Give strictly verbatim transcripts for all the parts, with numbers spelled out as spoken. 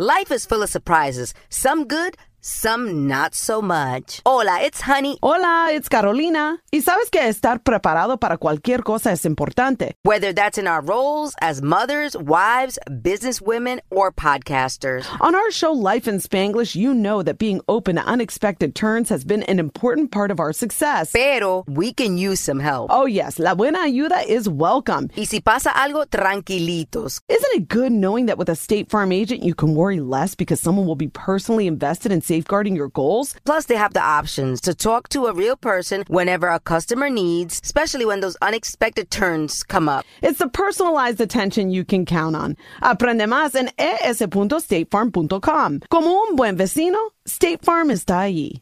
Life is full of surprises, some good, some not so much. Hola, it's Honey. Hola, it's Carolina. Y sabes que estar preparado para cualquier cosa es importante. Whether that's in our roles as mothers, wives, businesswomen, or podcasters. On our show, Life in Spanglish, you know that being open to unexpected turns has been an important part of our success. Pero we can use some help. Oh yes, la buena ayuda is welcome. Y si pasa algo, tranquilitos. Isn't it good knowing that with a State Farm agent, you can worry less because someone will be personally invested in safeguarding your goals? Plus, they have the options to talk to a real person whenever a customer needs, especially when those unexpected turns come up. It's the personalized attention you can count on. Aprende más en e s punto state farm punto com. Como un buen vecino, State Farm está allí.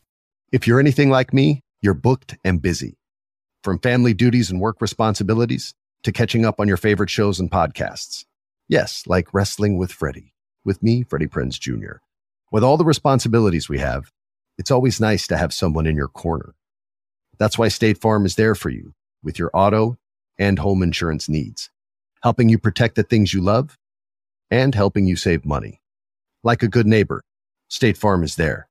If you're anything like me, you're booked and busy. From family duties and work responsibilities to catching up on your favorite shows and podcasts. Yes, like Wrestling with Freddie. With me, Freddie Prinze Junior With all the responsibilities we have, it's always nice to have someone in your corner. That's why State Farm is there for you with your auto and home insurance needs, helping you protect the things you love and helping you save money. Like a good neighbor, State Farm is there.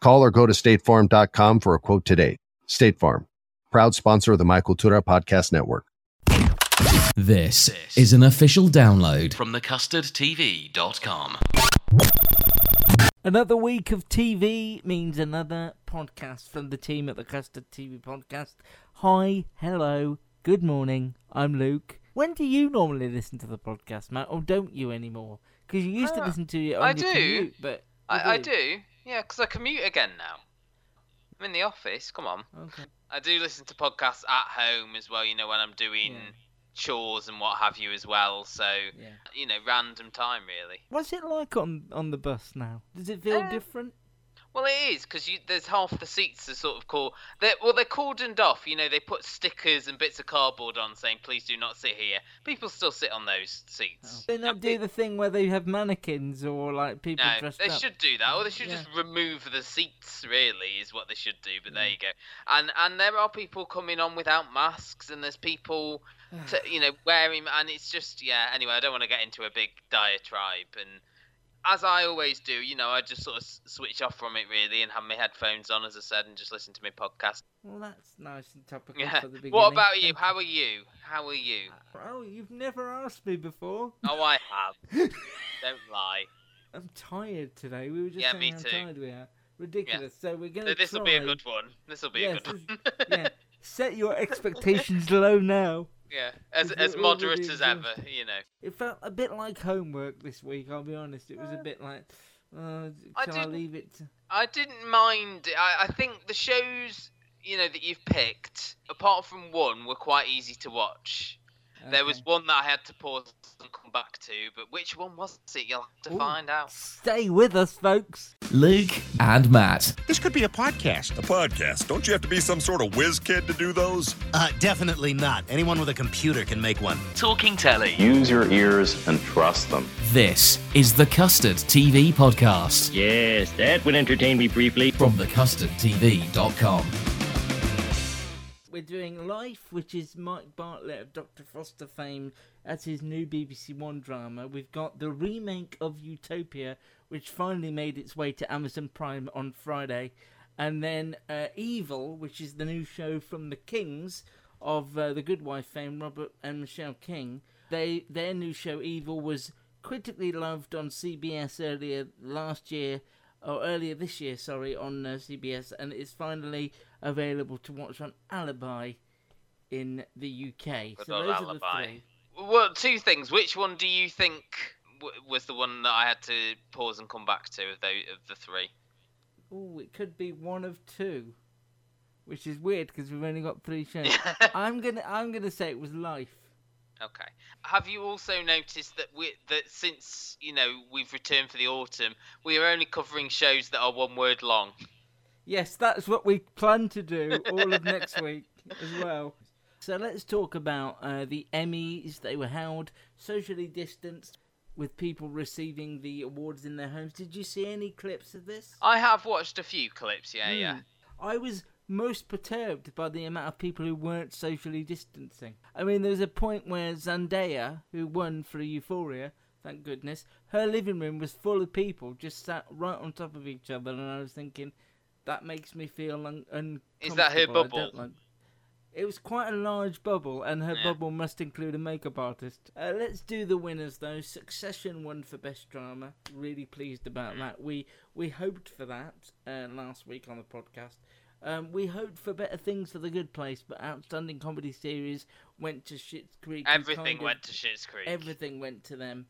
Call or go to state farm dot com for a quote today. State Farm, proud sponsor of the Michael Tura Podcast Network. This is an official download from the custard t v dot com. Another week of T V means another podcast from the team at the Custard T V Podcast. Hi, hello, good morning, I'm Luke. When do you normally listen to the podcast, Matt, or don't you anymore? Because you used uh, to listen to it on I your do. commute, but... I do. I do, yeah, because I commute again now. I'm in the office, come on. Okay. I do listen to podcasts at home as well, you know, when I'm doing... Yeah. chores and what have you as well, so yeah. you know, random time really. What's it like on on the bus now? Does it feel uh, different? Well, it is, because there's half the seats are sort of called. They're, well, they're cordoned off. You know, they put stickers and bits of cardboard on saying, "Please do not sit here." People still sit on those seats. Oh. They don't do the thing where they have mannequins or like people no, dressed up. No, they should do that, or they should yeah. just remove the seats. Really, is what they should do. But yeah. there you go. And and there are people coming on without masks, and there's people. To, you know, wearing, and it's just, yeah, anyway, I don't want to get into a big diatribe, and as I always do, you know, I just sort of switch off from it, really, and have my headphones on, as I said, and just listen to my podcast. Well, that's nice and topical yeah. for the beginning. What about you? How are you? How are you? Oh, you've never asked me before. Oh, I have. Don't lie. I'm tired today. We were just yeah, saying me how too. tired we are. Ridiculous. Yeah. So we're going to so This will be a good one. This will be yes, a good one. yeah. Set your expectations low now. Yeah, as as moderate as ever, you know. It felt a bit like homework this week, I'll be honest. It was a bit like, uh, shall I, I leave it to... I didn't mind. I, I think the shows, you know, that you've picked, apart from one, were quite easy to watch. Okay. There was one that I had to pause and come back to, but which one was it? You'll have to Ooh, find out. Stay with us, folks. Luke and Matt. This could be a podcast. A podcast? Don't you have to be some sort of whiz kid to do those? Uh, definitely not. Anyone with a computer can make one. Talking telly. Use your ears and trust them. This is the Custard T V Podcast. Yes, that would entertain me briefly. From the custard t v dot com. We're doing Life, which is Mike Bartlett of Doctor Foster fame. That's his new B B C One drama. We've got the remake of Utopia, which finally made its way to Amazon Prime on Friday. And then uh, Evil, which is the new show from the Kings of uh, the Good Wife fame, Robert and Michelle King. They Their new show, Evil, was critically loved on C B S earlier last year. Or earlier this year, sorry, on uh, C B S, and it's finally available to watch on Alibi in the U K. Good so those Alibi. Are the three. Well, two things. Which one do you think w- was the one that I had to pause and come back to of the of the three? Oh, it could be one of two, which is weird because we've only got three shows. I'm gonna I'm gonna say it was Life. Okay. Have you also noticed that we that since, you know, we've returned for the autumn, we are only covering shows that are one word long? Yes, that's what we plan to do all of next week as well. So let's talk about uh, the Emmys. They were held socially distanced with people receiving the awards in their homes. Did you see any clips of this? I have watched a few clips, yeah, mm. yeah. I was... most perturbed by the amount of people who weren't socially distancing. I mean, there was a point where Zendaya, who won for Euphoria, thank goodness. Her living room was full of people, just sat right on top of each other, and I was thinking, that makes me feel un- uncomfortable. Is that her bubble? Like... It was quite a large bubble, and her yeah. bubble must include a makeup artist. Uh, let's do the winners, though. Succession won for Best Drama. Really pleased about that. We we hoped for that uh, last week on the podcast. Um, we hoped for better things for The Good Place, but Outstanding Comedy Series went to Schitt's Creek. Everything went to Schitt's Creek. Everything went to them.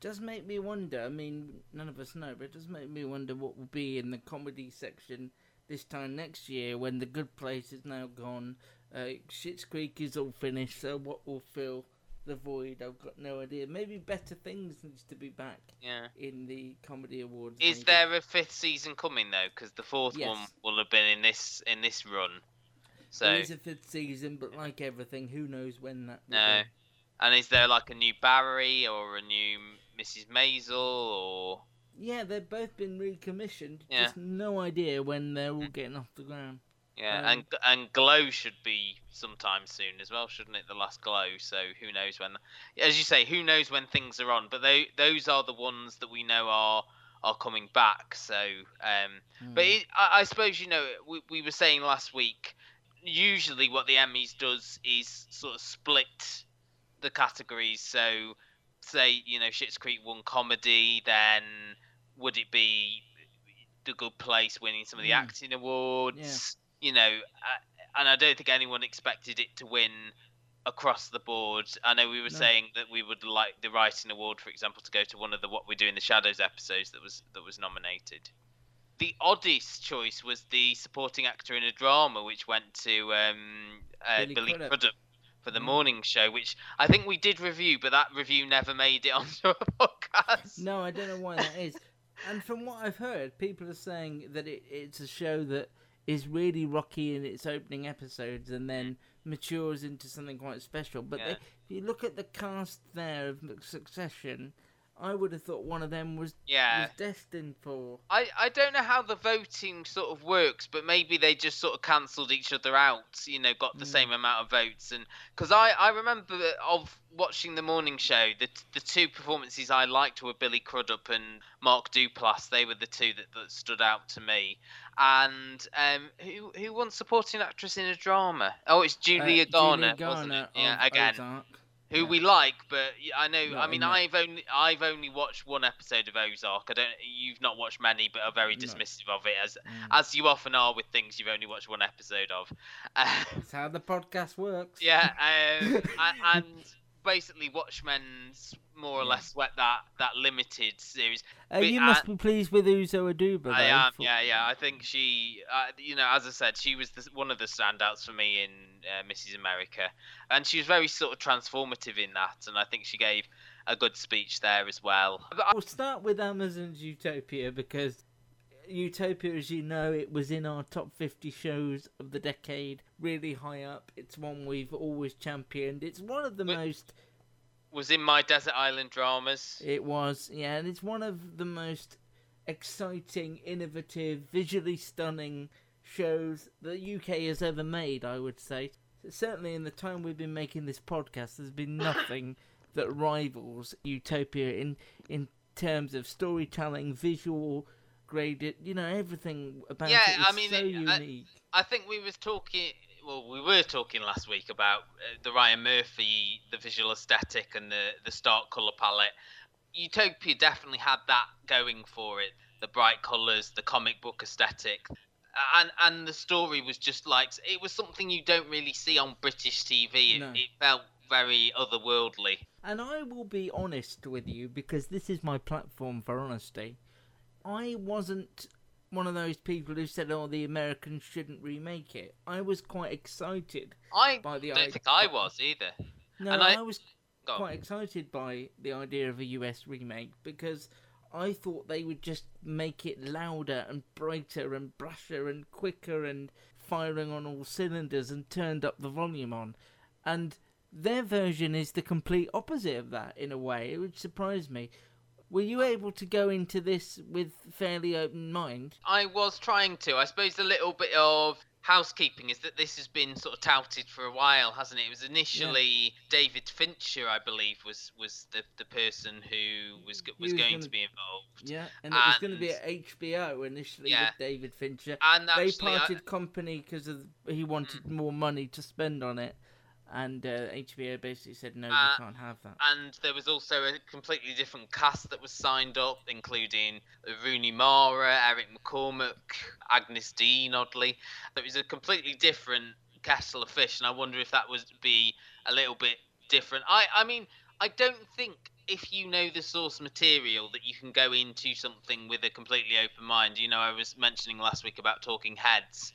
Does make me wonder, I mean, none of us know, but it does make me wonder what will be in the comedy section this time next year when The Good Place is now gone. Uh, Schitt's Creek is all finished, so what will fill the void? I've got no idea. Maybe Better Things needs to be back yeah. in the comedy awards. Is maybe. There a fifth season coming though? Because the fourth yes. one will have been in this in this run. So there is a fifth season, but like everything, who knows when that? Will no. Be. And is there like a new Barry or a new Missus Maisel or? Yeah, they've both been recommissioned. Yeah. Just no idea when they're all getting off the ground. Yeah, um, and and Glow should be sometime soon as well, shouldn't it? The last Glow, so who knows when... As you say, who knows when things are on, but they, those are the ones that we know are are coming back, so... Um, mm. But it, I, I suppose, you know, we, we were saying last week, usually what the Emmys does is sort of split the categories, so say, you know, Schitt's Creek won comedy, then would it be The Good Place winning some of the mm. acting awards... Yeah. You know, and I don't think anyone expected it to win across the board. I know we were no. saying that we would like the writing award, for example, to go to one of the What We Do in the Shadows episodes that was that was nominated. The oddest choice was the supporting actor in a drama, which went to um, uh, Billy, Billy Crudup. Crudup for the mm. Morning Show, which I think we did review, but that review never made it onto a podcast. No, I don't know why that is. And from what I've heard, people are saying that it, it's a show that is really rocky in its opening episodes and then matures into something quite special. But yeah. they, if you look at the cast there of Succession, I would have thought one of them was, yeah. was destined for... I, I don't know how the voting sort of works, but maybe they just sort of cancelled each other out, you know, got the mm. same amount of votes. And because I, I remember of watching The Morning Show, the the two performances I liked were Billy Crudup and Mark Duplass. They were the two that, that stood out to me. And um, who who won supporting actress in a drama? Oh, it's Julia uh, Garner, Julia Garner, wasn't it? Yeah, again, Ozark. Who yeah. we like, but I know. No, I mean, no. I've only I've only watched one episode of Ozark. I don't. You've not watched many, but are very dismissive no. of it, as mm. as you often are with things you've only watched one episode of. Uh, That's how the podcast works. Yeah, um, and basically, Watchmen's more or less swept that, that limited series. Uh, but, you must uh, be pleased with Uzo Aduba. I am, for... yeah, yeah. I think she, uh, you know, as I said, she was the, one of the standouts for me in uh, Missus America. And she was very sort of transformative in that. And I think she gave a good speech there as well. But I... We'll start with Amazon's Utopia, because Utopia, as you know, it was in our top fifty shows of the decade. Really high up. It's one we've always championed. It's one of the but... most... was in my Desert Island dramas. It was, yeah, and it's one of the most exciting, innovative, visually stunning shows the U K has ever made, I would say. Certainly in the time we've been making this podcast, there's been nothing that rivals Utopia in in terms of storytelling, visual, graded, you know, everything about yeah, it is I mean, so it, unique. I, I think we was talking... Well, we were talking last week about uh, the Ryan Murphy, the visual aesthetic and the, the stark colour palette. Utopia definitely had that going for it. The bright colours, the comic book aesthetic. And and the story was just like... It was something you don't really see on British T V. It, no. it felt very otherworldly. And I will be honest with you, because this is my platform for honesty. I wasn't... one of those people who said, "Oh, the Americans shouldn't remake it." I was quite excited. I by the don't idea. think I was either. No, and I... I was quite excited by the idea of a U S remake, because I thought they would just make it louder and brighter and brasher and quicker and firing on all cylinders and turned up the volume on. And their version is the complete opposite of that in a way. It would surprise me. Were you able to go into this with fairly open mind? I was trying to. I suppose a little bit of housekeeping is that this has been sort of touted for a while, hasn't it? It was initially yeah. David Fincher, I believe, was was the, the person who was was, was going gonna, to be involved. Yeah, and, and it was going to be at H B O initially yeah. with David Fincher. And actually, they parted I, company because he wanted mm, more money to spend on it. And uh, H B O basically said, no, uh, we can't have that. And there was also a completely different cast that was signed up, including Rooney Mara, Eric McCormack, Agnes Dean, oddly. It was a completely different kettle of fish, and I wonder if that would be a little bit different. I, I mean, I don't think if you know the source material that you can go into something with a completely open mind. You know, I was mentioning last week about Talking Heads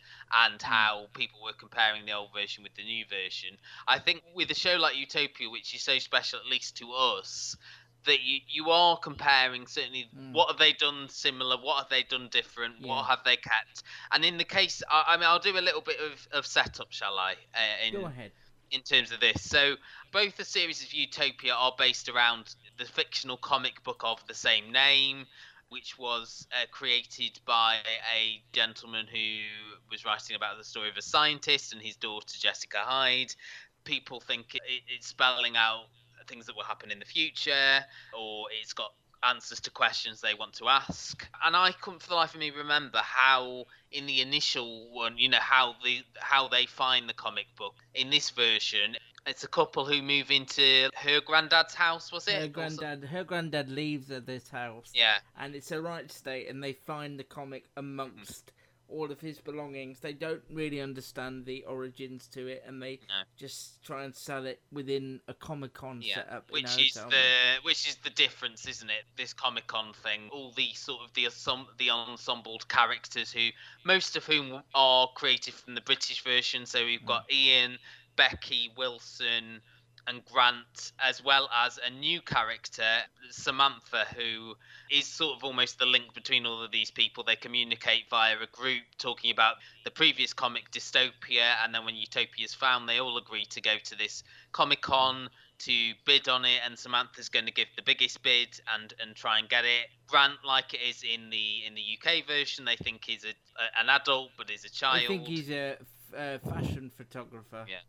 and how people were comparing the old version with the new version. I think with a show like Utopia, which is so special, at least to us, that you, you are comparing certainly mm. what have they done similar, what have they done different, yeah. what have they kept. And in the case, I, I mean, I'll do a little bit of, of setup, shall I? Uh, in, go ahead. In terms of this. So both the series of Utopia are based around the fictional comic book of the same name, which was uh, created by a gentleman who was writing about the story of a scientist and his daughter, Jessica Hyde. People think it, it's spelling out things that will happen in the future, or it's got answers to questions they want to ask. And I couldn't for the life of me remember how in the initial one, you know, how the how they find the comic book. In this version, it's a couple who move into her granddad's house, was it? Her granddad, her granddad leaves at this house. Yeah. And it's a right state, and they find the comic amongst mm. all of his belongings. They don't really understand the origins to it, and they no. just try and sell it within a Comic-Con yeah. setup. Which is the which is the difference, isn't it? This Comic-Con thing, all the sort of the the ensembled characters, who most of whom are created from the British version. So we've got mm. Ian, Becky, Wilson and Grant, as well as a new character, Samantha, who is sort of almost the link between all of these people. They communicate via a group talking about the previous comic Dystopia, and then when Utopia is found, they all agree to go to this Comic-Con to bid on it, and Samantha's going to give the biggest bid and and try and get it. Grant, like it is in the in the U K version, they think he's a, a an adult but is a child. I think he's a Uh, fashion photographer, yeah,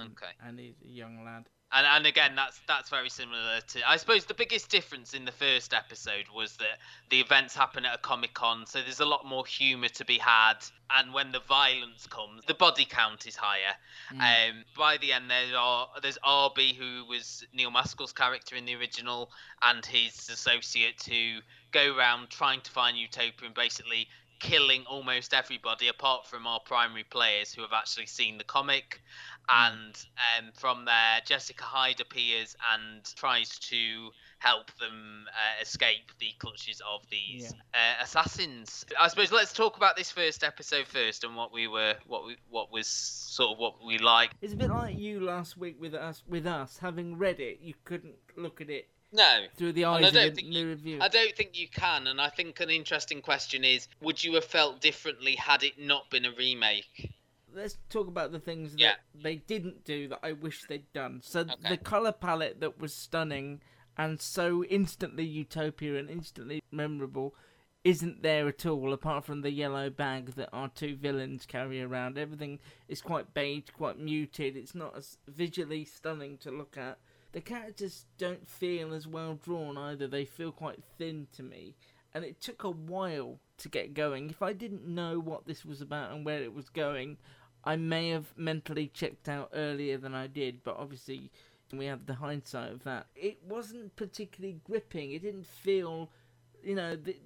um, okay, and he's a young lad. And and again, that's that's very similar to. I suppose the biggest difference in the first episode was that the events happen at a Comic-Con, so there's a lot more humour to be had. And when the violence comes, the body count is higher. Mm. Um, by the end, there are there's Arby, who was Neil Maskell's character in the original, and his associate who go around trying to find Utopia and basically killing almost everybody apart from our primary players who have actually seen the comic. And um, from there, Jessica Hyde appears and tries to help them uh, escape the clutches of these yeah. uh, assassins. I suppose let's talk about this first episode first, and what we were, what we, what was sort of what we liked. It's a bit like you last week with us. With us having read it, you couldn't look at it. No, through the eyes of the new review. I don't think you can, and I think an interesting question is: would you have felt differently had it not been a remake? Let's talk about the things yeah. that they didn't do that I wish they'd done. So okay. the color palette that was stunning and so instantly Utopia and instantly memorable isn't there at all, apart from the yellow bag that our two villains carry around. Everything is quite beige, quite muted. It's not as visually stunning to look at. The characters don't feel as well drawn either. They feel quite thin to me. And it took a while to get going. If I didn't know what this was about and where it was going, I may have mentally checked out earlier than I did. But obviously, we have the hindsight of that. It wasn't particularly gripping. It didn't feel, you know, the,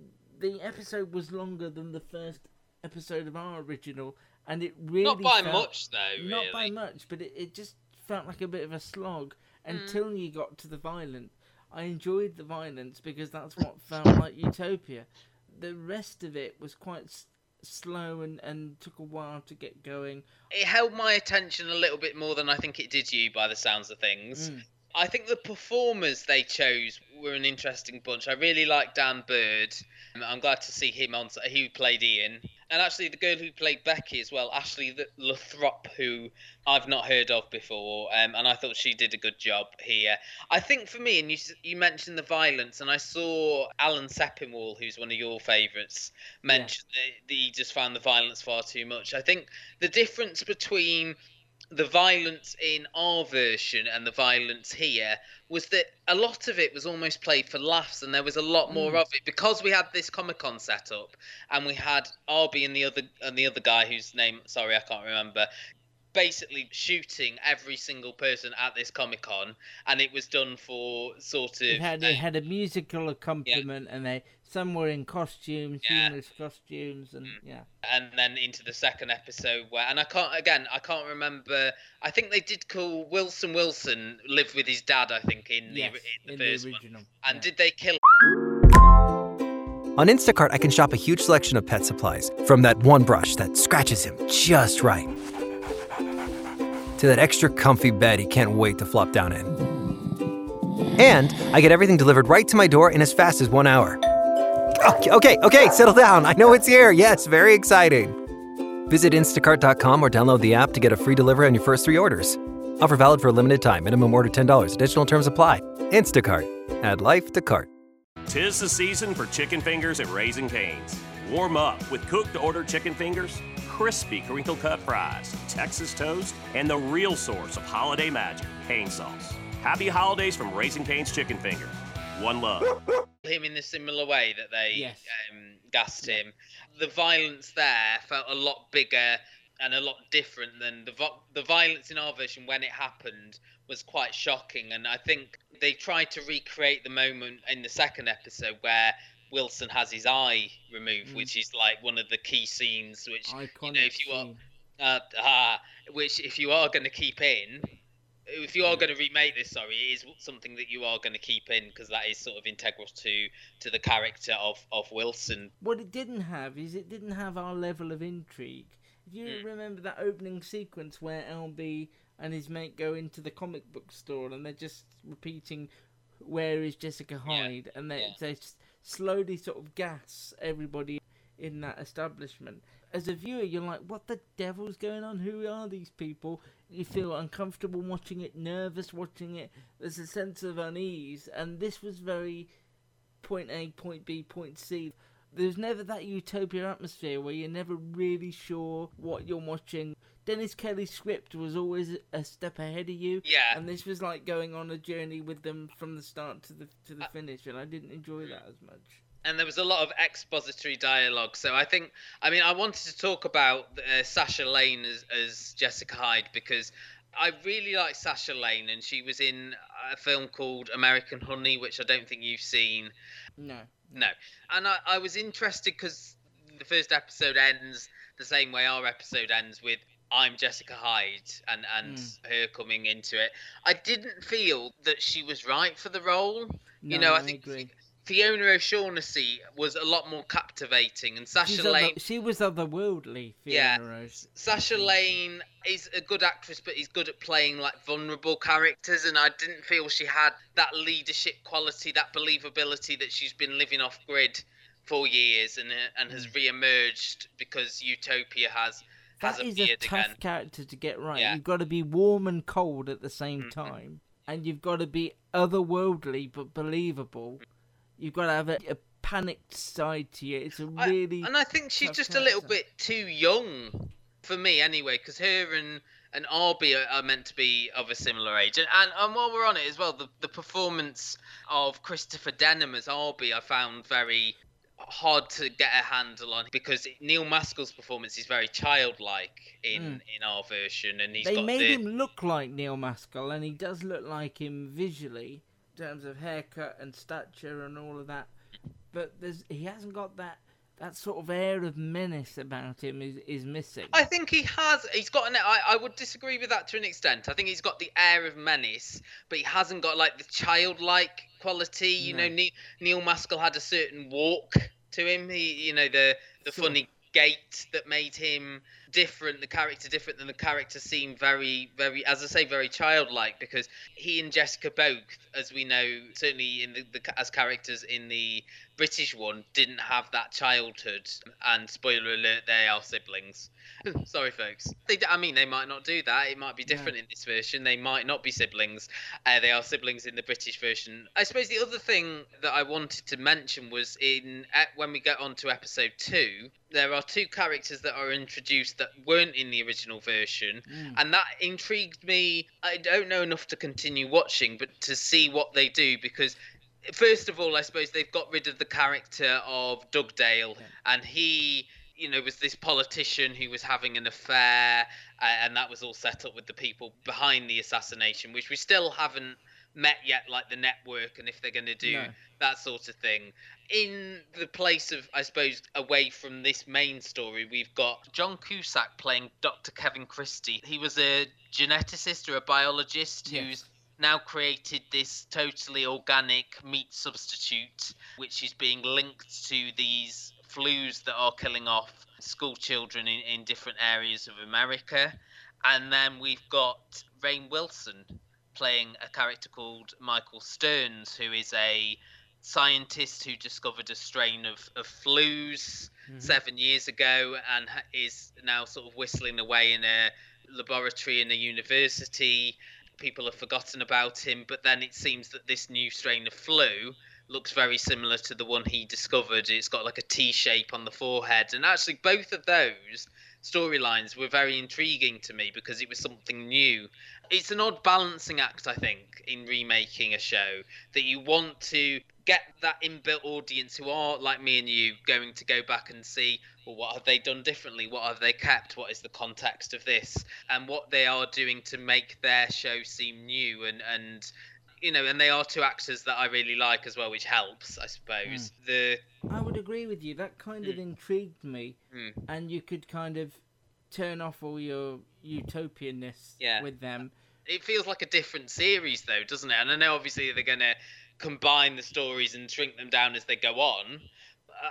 the episode was longer than the first episode of our original. And it really Not by felt, much, though, really. Not by much, but it, it just felt like a bit of a slog. Until mm. you got to the violence. I enjoyed the violence because that's what felt like Utopia. The rest of it was quite s- slow and, and took a while to get going. It held my attention a little bit more than I think it did you, by the sounds of things. Mm. I think the performers they chose were an interesting bunch. I really like Dan Bird. I'm glad to see him on. He played Ian. And actually, the girl who played Becky as well, Ashley Lothrop, who I've not heard of before, um, and I thought she did a good job here. I think for me, and you you mentioned the violence, and I saw Alan Sepinwall, who's one of your favourites, mention yeah. that he just found the violence far too much. I think the difference between the violence in our version and the violence here was that a lot of it was almost played for laughs, and there was a lot more mm. of it because we had this Comic-Con set up, and we had Arby and the other and the other guy whose name, sorry, I can't remember, basically shooting every single person at this Comic-Con, and it was done for sort of... It had, it had a musical accompaniment, yeah. and they some were in costumes, yeah. humorous costumes, and yeah. And then into the second episode where... And I can't, again, I can't remember... I think they did call Wilson Wilson live with his dad, I think, in the, yes, in the in first the original. One. And yeah. did they kill... On Instacart, I can shop a huge selection of pet supplies, from that one brush that scratches him just right, to that extra comfy bed he can't wait to flop down in. And I get everything delivered right to my door in as fast as one hour. Okay, okay, okay, settle down. I know it's here. Yes, very exciting. Visit instacart dot com or download the app to get a free delivery on your first three orders. Offer valid for a limited time. Minimum order ten dollars. Additional terms apply. Instacart. Add life to cart. Tis the season for chicken fingers at Raising Cane's. Warm up with cooked-to-order chicken fingers, crispy crinkle cut fries, Texas toast, and the real source of holiday magic, cane sauce. Happy holidays from Raising Cane's Chicken Finger. One love. Him in the similar way that they yes. um, gassed him. The violence there felt a lot bigger and a lot different than the vo- the violence in our version when it happened was quite shocking. And I think they tried to recreate the moment in the second episode where Wilson has his eye removed, mm. which is like one of the key scenes, which Iconic you know if you are uh, ah, which if you are going to keep in if you are going to remake this sorry it is something that you are going to keep in, because that is sort of integral to to the character of of Wilson. What it didn't have is it didn't have our level of intrigue. If you mm. remember that opening sequence where L B and his mate go into the comic book store and they're just repeating, where is Jessica Hyde? Yeah. And they, yeah. they just slowly sort of gas everybody in that establishment. As a viewer, you're like, what the devil's going on? Who are these people? You feel uncomfortable watching it, nervous watching it. There's a sense of unease, and this was very point A, point B, point C. There's never that Utopia atmosphere where you're never really sure what you're watching. Dennis Kelly's script was always a step ahead of you, yeah. and this was like going on a journey with them from the start to the to the finish, and I didn't enjoy that as much. And there was a lot of expository dialogue. So I think, I mean, I wanted to talk about uh, Sasha Lane as, as Jessica Hyde, because I really like Sasha Lane, and she was in a film called American Honey, which I don't think you've seen. No. No. And I, I was interested because the first episode ends the same way our episode ends, with I'm Jessica Hyde and, and mm. her coming into it. I didn't feel that she was right for the role. No, you know, I, I think agree. Fiona O'Shaughnessy was a lot more captivating, and Sasha She's Lane... Other, she was otherworldly, Fiona O'Shaughnessy. Yeah. Sasha Lane is a good actress, but is good at playing, like, vulnerable characters, and I didn't feel she had that leadership quality, that believability that she's been living off-grid for years and and has re-emerged because Utopia has... That is a tough again. Character to get right. Yeah. You've got to be warm and cold at the same mm-hmm. time. And you've got to be otherworldly but believable. You've got to have a, a panicked side to you. It's a really I, And I think she's just character. A little bit too young for me anyway, because her and, and Arby are, are meant to be of a similar age. And, and and while we're on it as well, the, the performance of Christopher Denham as Arby I found very... hard to get a handle on, because Neil Maskell's performance is very childlike in, mm. in our version, and he's they got made the... him look like Neil Maskell, and he does look like him visually in terms of haircut and stature and all of that. But there's he hasn't got that that sort of air of menace about him is is missing. I think he has. He's got an. I, I would disagree with that to an extent. I think he's got the air of menace, but he hasn't got like the childlike quality. You no. know, Neil, Neil Maskell had a certain walk to him. He, you know, the the sure. funny gate that made him different, the character different than the character seemed very, very, as I say, very childlike, because he and Jessica both, as we know, certainly in the, the as characters in the British one, didn't have that childhood. And spoiler alert, they are siblings. Sorry, folks. They, I mean, they might not do that. It might be different yeah. in this version. They might not be siblings. Uh, they are siblings in the British version. I suppose the other thing that I wanted to mention was in when we get on to episode two, there are two characters that are introduced that weren't in the original version. Mm. And that intrigued me. I don't know enough to continue watching, but to see what they do, because first of all, I suppose they've got rid of the character of Doug Dale, yeah. and he, you know, was this politician who was having an affair, uh, and that was all set up with the people behind the assassination, which we still haven't met yet, like the network, and if they're going to do no. that sort of thing. In the place of, I suppose, away from this main story, we've got John Cusack playing Doctor Kevin Christie. He was a geneticist or a biologist yes. who's now created this totally organic meat substitute, which is being linked to these flus that are killing off school children in, in different areas of America. And then we've got Rainn Wilson playing a character called Michael Stearns, who is a scientist who discovered a strain of, of flus mm-hmm. seven years ago and is now sort of whistling away in a laboratory in a university. People have forgotten about him, but then it seems that this new strain of flu looks very similar to the one he discovered. It's got like a T shape on the forehead, and actually both of those storylines were very intriguing to me because it was something new. It's an odd balancing act, I think, in remaking a show, that you want to get that inbuilt audience who are, like me and you, going to go back and see, well, what have they done differently? What have they kept? What is the context of this? And what they are doing to make their show seem new and, and you know, and they are two actors that I really like as well, which helps, I suppose. Mm. The I would agree with you. That kind mm. of intrigued me. Mm. And you could kind of turn off all your utopianness yeah. with them. It feels like a different series, though, doesn't it? And I know, obviously, they're going to combine the stories and shrink them down as they go on.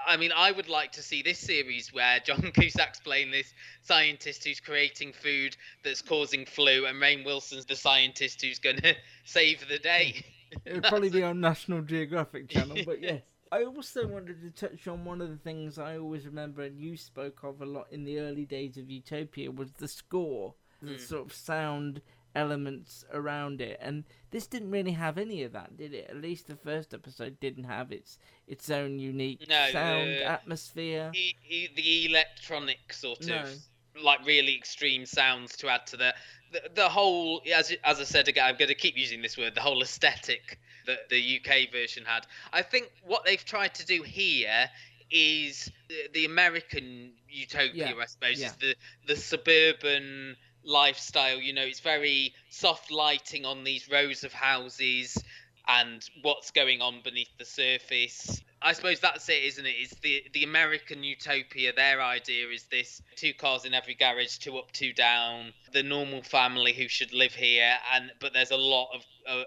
I mean, I would like to see this series where John Cusack's playing this scientist who's creating food that's causing flu, and Rainn Wilson's the scientist who's going to save the day. It would probably be on National Geographic Channel, but yes. I also wanted to touch on one of the things I always remember, and you spoke of a lot in the early days of Utopia, was the score, mm. the sort of sound elements around it, and this didn't really have any of that, did it? At least the first episode didn't have its its own unique no, sound the, atmosphere e- e- the electronic sort no. of like really extreme sounds to add to the the, the whole, as, as I said again, I'm going to keep using this word, the whole aesthetic that the U K version had. I think what they've tried to do here is the, the American Utopia yeah. I suppose yeah. is the the suburban lifestyle. You know, it's very soft lighting on these rows of houses and what's going on beneath the surface. I suppose that's it, isn't it? It's the the American Utopia. Their idea is this: two cars in every garage, two up, two down, the normal family who should live here, and but there's a lot of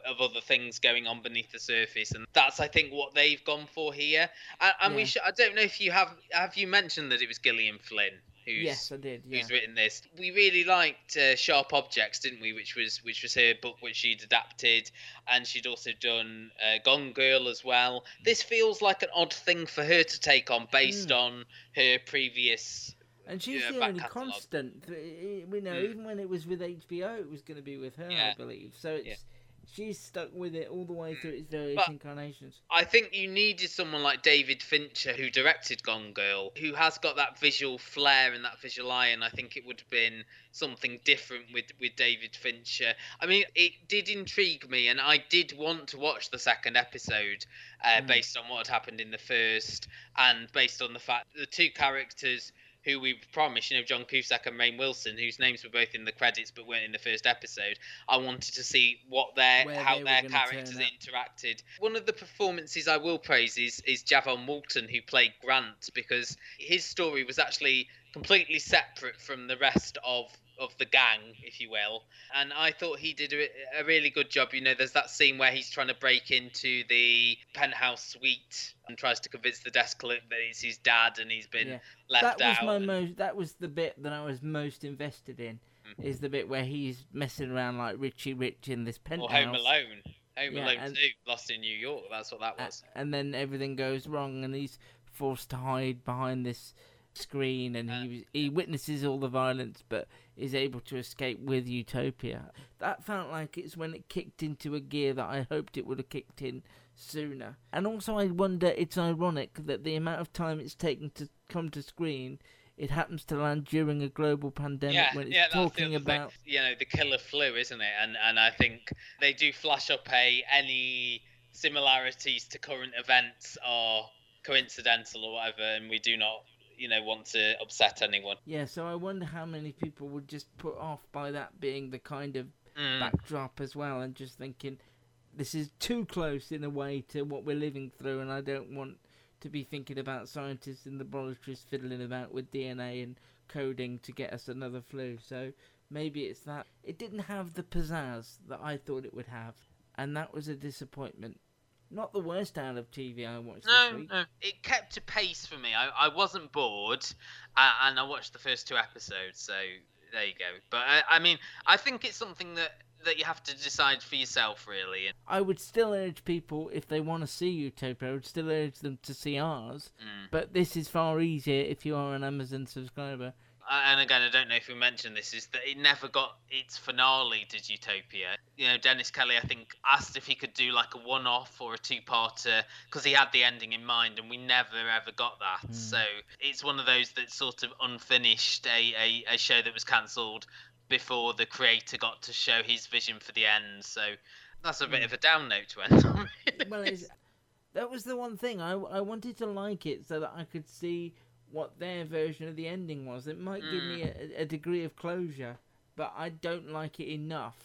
of other things going on beneath the surface, and that's I think what they've gone for here. And, and yeah. we should, I don't know if you have have you mentioned that it was Gillian Flynn Who's, yes, I did. Yeah. Who's written this? We really liked uh, Sharp Objects, didn't we? Which was which was her book, which she'd adapted, and she'd also done uh, Gone Girl as well. This feels like an odd thing for her to take on, based mm. on her previous. And she's uh, the only catalog. constant. We know, mm. even when it was with H B O, it was going to be with her, yeah. I believe. So it's. Yeah. She's stuck with it all the way through its various but incarnations. I think you needed someone like David Fincher, who directed Gone Girl, who has got that visual flair and that visual eye, and I think it would have been something different with, with David Fincher. I mean, it did intrigue me, and I did want to watch the second episode uh, mm. based on what had happened in the first, and based on the fact the two characters who we promised, you know, John Cusack and Rainn Wilson, whose names were both in the credits but weren't in the first episode. I wanted to see what their Where how their characters interacted. One of the performances I will praise is is Javon Walton, who played Grant, because his story was actually completely separate from the rest of of the gang, if you will. And I thought he did a, a really good job. You know, there's that scene where he's trying to break into the penthouse suite and tries to convince the desk clerk that it's his dad and he's been yeah. left that was out. My and... most, that was the bit that I was most invested in, mm-hmm. is the bit where he's messing around like Richie Rich in this penthouse. Or Home Alone. Home yeah, Alone and... two, Lost in New York, that's what that was. And then everything goes wrong and he's forced to hide behind this screen and um, he he witnesses all the violence but is able to escape with Utopia. That felt like it's when it kicked into a gear that I hoped it would have kicked in sooner. And also I wonder, it's ironic that the amount of time it's taken to come to screen, it happens to land during a global pandemic yeah, when it's yeah, talking about... Thing. You know, the killer flu, isn't it? And and I think they do flash up a any similarities to current events are coincidental or whatever, and we do not, you know, want to upset anyone. Yeah, so I wonder how many people would just put off by that being the kind of mm. backdrop as well, and just thinking, this is too close in a way to what we're living through, and I don't want to be thinking about scientists in laboratories fiddling about with D N A and coding to get us another flu. So maybe it's that. It didn't have the pizzazz that I thought it would have, and that was a disappointment. Not the worst out of T V I watched no, this week. No, it kept a pace for me. I, I wasn't bored, uh, and I watched the first two episodes, so there you go. But, I, I mean, I think it's something that, that you have to decide for yourself, really. I would still urge people, if they want to see Utopia, I would still urge them to see ours. Mm. But this is far easier if you are an Amazon subscriber. And again, I don't know if we mentioned this, is that it never got its finale, did Utopia? You know, Dennis Kelly, I think, asked if he could do like a one-off or a two-parter because he had the ending in mind, and we never, ever got that. Mm. So it's one of those that's sort of unfinished, a, a, a show that was cancelled before the creator got to show his vision for the end. So that's a mm. bit of a down note to end on. Well, it's, that was the one thing. I, I wanted to like it so that I could see what their version of the ending was. It might mm. give me a, a degree of closure, but I don't like it enough.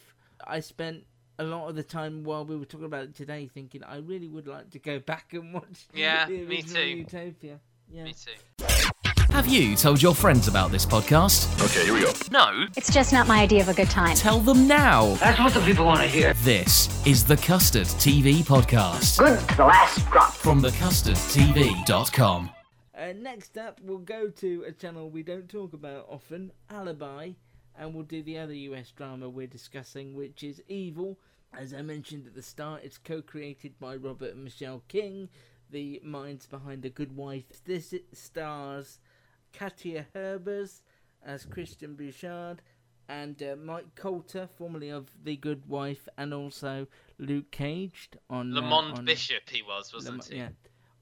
I spent a lot of the time while we were talking about it today thinking I really would like to go back and watch yeah, the original me too. Utopia. Yeah, me too. Have you told your friends about this podcast? Okay, here we go. No. It's just not my idea of a good time. Tell them now. That's what the people want to hear. This is the Custard T V Podcast. Good to the last drop. From the custard t v dot com. Uh, next up, we'll go to a channel we don't talk about often, Alibi, and we'll do the other U S drama we're discussing, which is Evil. As I mentioned at the start, it's co-created by Robert and Michelle King, the minds behind The Good Wife. This stars Katia Herbers as Christian Bouchard and uh, Mike Coulter, formerly of The Good Wife, and also Luke Cage on Lamond uh, on... Bishop. He was, wasn't Lam- he? Yeah.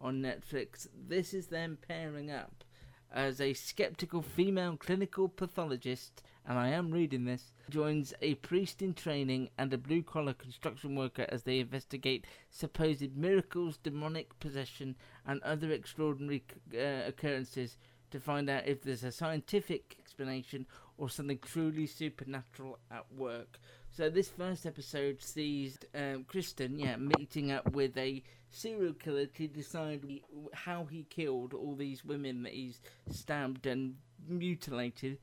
On Netflix. This is them pairing up as a sceptical female clinical pathologist, and I am reading this, joins a priest in training and a blue-collar construction worker as they investigate supposed miracles, demonic possession, and other extraordinary uh, occurrences to find out if there's a scientific explanation or something truly supernatural at work. So this first episode sees um, Kristen, yeah, meeting up with a serial killer to decide how he killed all these women that he's stabbed and mutilated.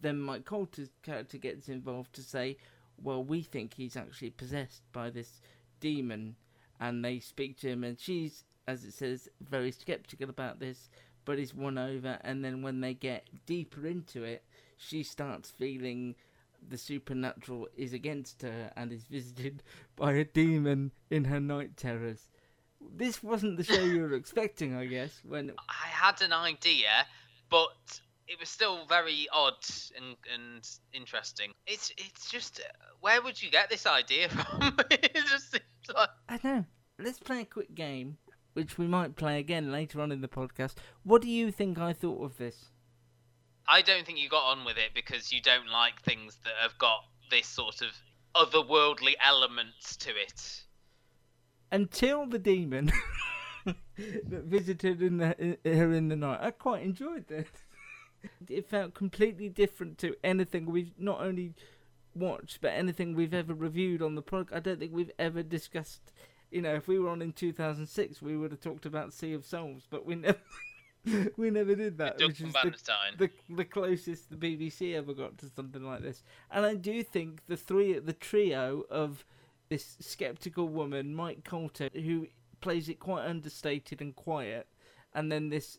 Then Mike Coulter's character gets involved to say, well, we think he's actually possessed by this demon. And they speak to him, and she's, as it says, very sceptical about this, but is won over. And then when they get deeper into it, she starts feeling the supernatural is against her and is visited by a demon in her night terrors. This wasn't the show you were expecting, I guess. When I had an idea, but it was still very odd and, and interesting. It's it's just, where would you get this idea from? It just seems like... I know. Let's play a quick game, which we might play again later on in the podcast. What do you think I thought of this? I don't think you got on with it because you don't like things that have got this sort of otherworldly elements to it. Until the demon that visited in the, in, her in the night. I quite enjoyed this. It felt completely different to anything we've not only watched, but anything we've ever reviewed on the podcast. I don't think we've ever discussed, you know, if we were on in two thousand six, we would have talked about Sea of Souls, but we never... We never did that. Which is the, the, the closest the B B C ever got to something like this. And I do think the three, the trio of this skeptical woman, Mike Colter, who plays it quite understated and quiet, and then this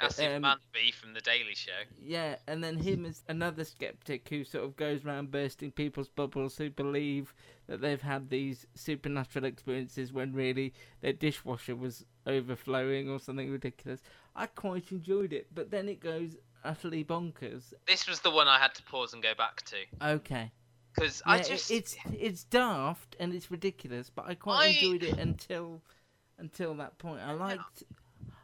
Asif um, Manvi from The Daily Show. Yeah, and then him as another skeptic who sort of goes around bursting people's bubbles who believe that they've had these supernatural experiences when really their dishwasher was overflowing or something ridiculous. I quite enjoyed it, but then it goes utterly bonkers. This was the one I had to pause and go back to. Okay. Because yeah, I just... It's, it's daft and it's ridiculous, but I quite I... enjoyed it until until that point. I liked...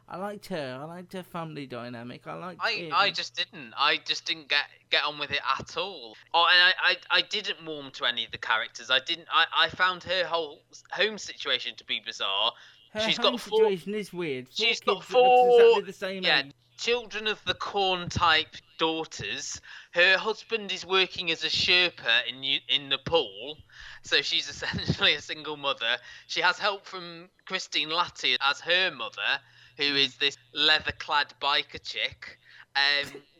I liked her. I liked her family dynamic. I liked. I him. I just didn't. I just didn't get, get on with it at all. Oh, and I, I, I didn't warm to any of the characters. I didn't. I, I found her whole home situation to be bizarre. Her she's home got four, situation is weird. Four she's got four. Exactly the same yeah, age. Children of the Corn type daughters. Her husband is working as a Sherpa in in Nepal, so she's essentially a single mother. She has help from Christine Latty as her mother, who is this leather-clad biker chick. Um,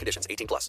conditions. eighteen plus.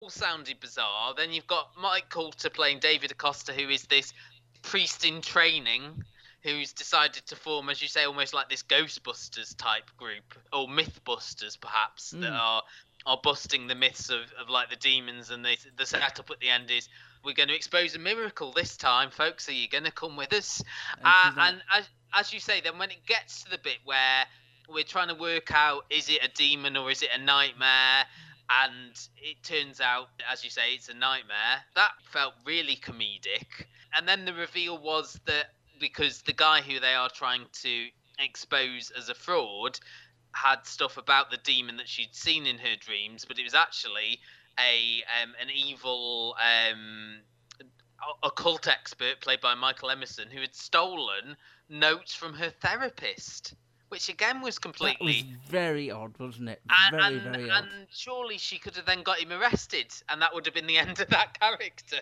All sounded bizarre. Then you've got Mike Colter playing David Acosta, who is this priest in training, who's decided to form, as you say, almost like this Ghostbusters type group, or Mythbusters perhaps, mm. that are are busting the myths of, of like the demons, and they, the setup at the end is, we're going to expose a miracle this time, folks, are you going to come with us? Uh, and as, as you say, then when it gets to the bit where we're trying to work out, is it a demon or is it a nightmare? And it turns out, as you say, it's a nightmare. That felt really comedic. And then the reveal was that because the guy who they are trying to expose as a fraud had stuff about the demon that she'd seen in her dreams, but it was actually a um, an evil um, occult expert played by Michael Emerson who had stolen notes from her therapist, which again was completely... That was very odd, wasn't it? Very, and, and, very odd. And surely she could have then got him arrested, and that would have been the end of that character.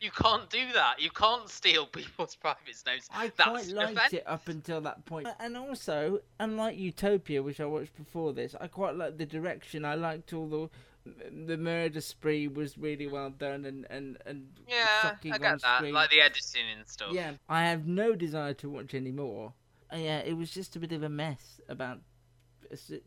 You can't do that. You can't steal people's private notes. I That's quite liked offense. It up until that point. And also, unlike Utopia, which I watched before this, I quite liked the direction. I liked all the... The murder spree was really well done and and, and yeah, I got that. Screen. Like the editing and stuff. Yeah, I have no desire to watch any more. Yeah, it was just a bit of a mess. About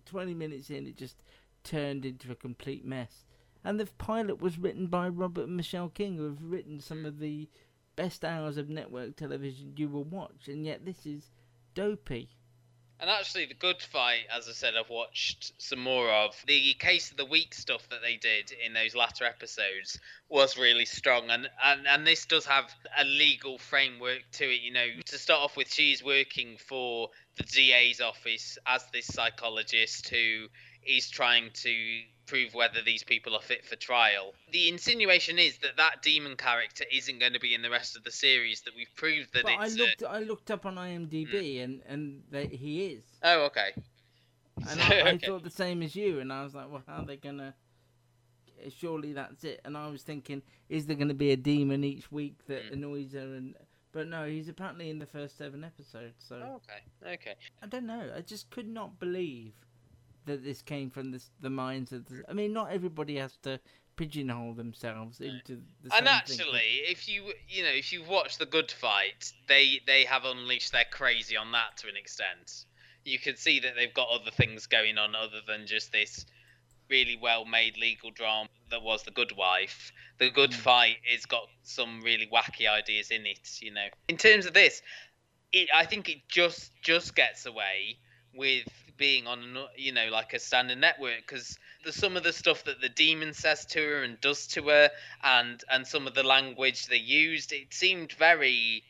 twenty minutes in, it just turned into a complete mess. And the pilot was written by Robert and Michelle King, who have written some of the best hours of network television you will watch, and yet this is dopey. And actually, The Good Fight, as I said, I've watched some more of. The Case of the Week stuff that they did in those latter episodes was really strong, and, and, and this does have a legal framework to it. You know, to start off with, she's working for the D A's office as this psychologist who is trying to prove whether these people are fit for trial. The insinuation is that that demon character isn't going to be in the rest of the series, that we've proved that but it's... I looked, a... I looked up on IMDb mm. and, and that he is. Oh, okay. And so, I, I okay. thought the same as you, and I was like, well, how are they going to... Surely that's it. And I was thinking, is there going to be a demon each week that mm. annoys her? And But no, he's apparently in the first seven episodes, so... Oh, okay, okay. I don't know. I just could not believe... that this came from this, the minds of the... I mean, not everybody has to pigeonhole themselves into the same And actually, thing. if you you know, if you watch The Good Fight, they, they have unleashed their crazy on that to an extent. you can see that they've got other things going on other than just this really well-made legal drama that was The Good Wife. The Good Fight has got some really wacky ideas in it, you know. In terms of this, it, I think it just just gets away with being on, you know, like a standard network, because the some of the stuff that the demon says to her and does to her, and and some of the language they used, it seemed very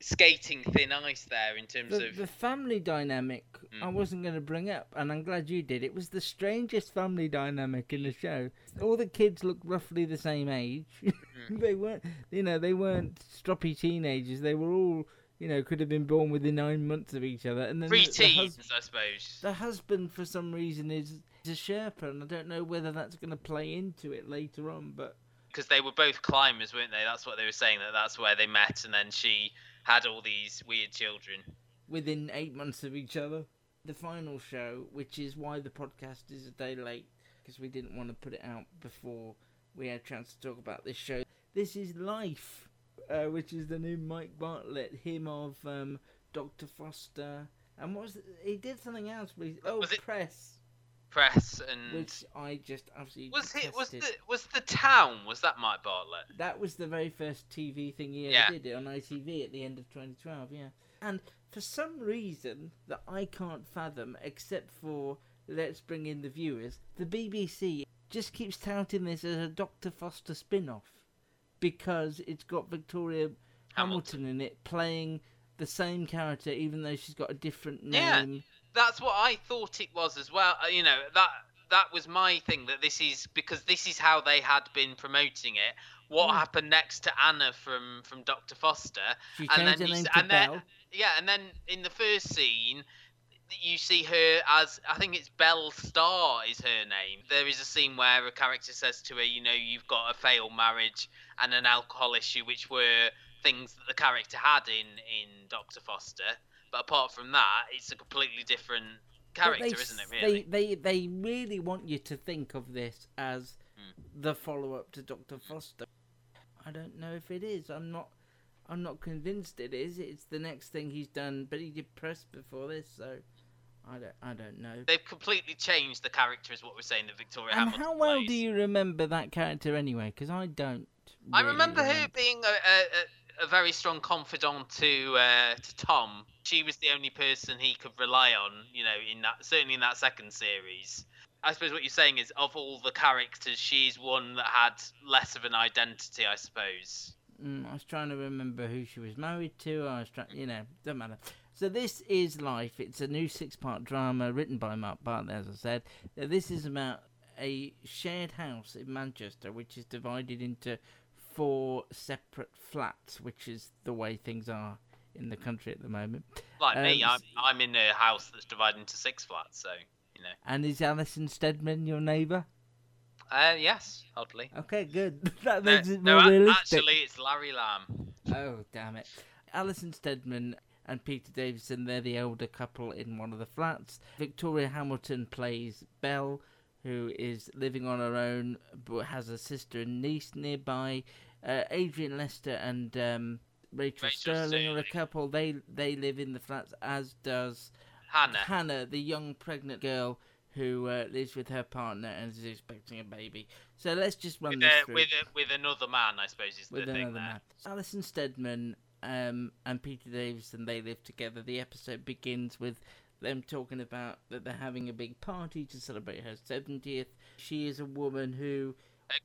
skating thin ice there in terms the, of the family dynamic. Mm. I wasn't going to bring up, and I'm glad you did. It was the strangest family dynamic in the show. All the kids looked roughly the same age. Mm. They weren't, you know, they weren't stroppy teenagers. They were all, you know, could have been born within nine months of each other. And then three the, the teens, hus- I suppose. The husband, for some reason, is, is a Sherpa, and I don't know whether that's going to play into it later on, but because they were both climbers, weren't they? That's what they were saying, that that's where they met, and then she had all these weird children within eight months of each other. The final show, which is why the podcast is a day late, because we didn't want to put it out before we had a chance to talk about this show. This is Life, uh, which is the new Mike Bartlett, him of um, Doctor Foster, and what was it? He did something else, but he's, oh, was it Press? Press and which I just absolutely was it was the was the town was that Mike Bartlett? That was the very first T V thing he ever yeah. did, it on I T V at the end of twenty twelve, yeah. And for some reason that I can't fathom, except for let's bring in the viewers, the B B C just keeps touting this as a Doctor Foster spin-off because it's got Victoria Hamilton, Hamilton in it playing the same character, even though she's got a different name. Yeah. That's what I thought it was as well. You know, that that was my thing, that this is, because this is how they had been promoting it. What mm. happened next to Anna from, from Doctor Foster? She and changed then her name to and Belle. Then, yeah, and then in the first scene, you see her as, I think it's Belle Starr is her name. There is a scene where a character says to her, you know, you've got a failed marriage and an alcohol issue, which were things that the character had in, in Doctor Foster. But apart from that, it's a completely different character, they, isn't it, really? They, they they really want you to think of this as mm. the follow-up to Doctor Foster. I don't know if it is. I'm not I'm not convinced it is. It's the next thing he's done, but he did Press before this, so I don't I don't know. They've completely changed the character is what we're saying, that Victoria and Hamilton how well plays. Do you remember that character anyway? Because I don't really I remember, remember her being a... a, a a very strong confidant to uh, to Tom. She was the only person he could rely on, you know, in that, certainly in that second series. I suppose what you're saying is, of all the characters, she's one that had less of an identity, I suppose. Mm, I was trying to remember who she was married to. I was trying, you know, doesn't matter. So this is Life. It's a new six-part drama written by Mark Bartlett, as I said. Now, this is about a shared house in Manchester, which is divided into four separate flats, which is the way things are in the country at the moment. Like um, me, I'm, I'm in a house that's divided into six flats, so, you know. And is Alison Steadman your neighbour? Uh, yes, oddly. Okay, good. That makes no, it more no, realistic. Actually, it's Larry Lamb. Oh, damn it. Alison Steadman and Peter Davison, they're the older couple in one of the flats. Victoria Hamilton plays Belle, who is living on her own, but has a sister and niece nearby. Uh, Adrian Lester and um, Rachel, Rachel Sterling, Sterling are a couple. They they live in the flats, as does Hannah, Hannah, the young pregnant girl who uh, lives with her partner and is expecting a baby. So let's just run with this a, through. With, a, with another man, I suppose, is with the thing there. Man. Alison Steadman um, and Peter Davison, they live together. The episode begins with them talking about that they're having a big party to celebrate her seventieth. She is a woman who...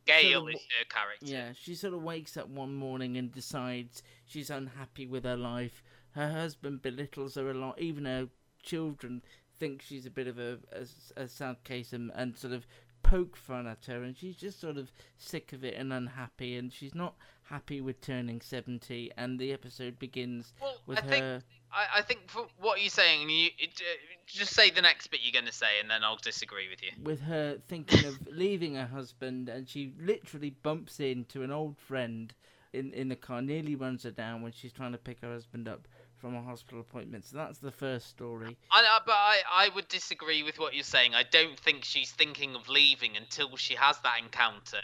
Gail sort of, is her character. Yeah, she sort of wakes up one morning and decides she's unhappy with her life. Her husband belittles her a lot. Even her children think she's a bit of a, a, a sad case and, and sort of poke fun at her. And she's just sort of sick of it and unhappy. And she's not happy with turning seventy. And the episode begins well, with I her... Think... I, I think for what you're saying, you it, uh, just say the next bit you're going to say and then I'll disagree with you. With her thinking of leaving her husband, and she literally bumps into an old friend in, in the car, nearly runs her down when she's trying to pick her husband up from a hospital appointment. So that's the first story. I, I, but I, I would disagree with what you're saying. I don't think she's thinking of leaving until she has that encounter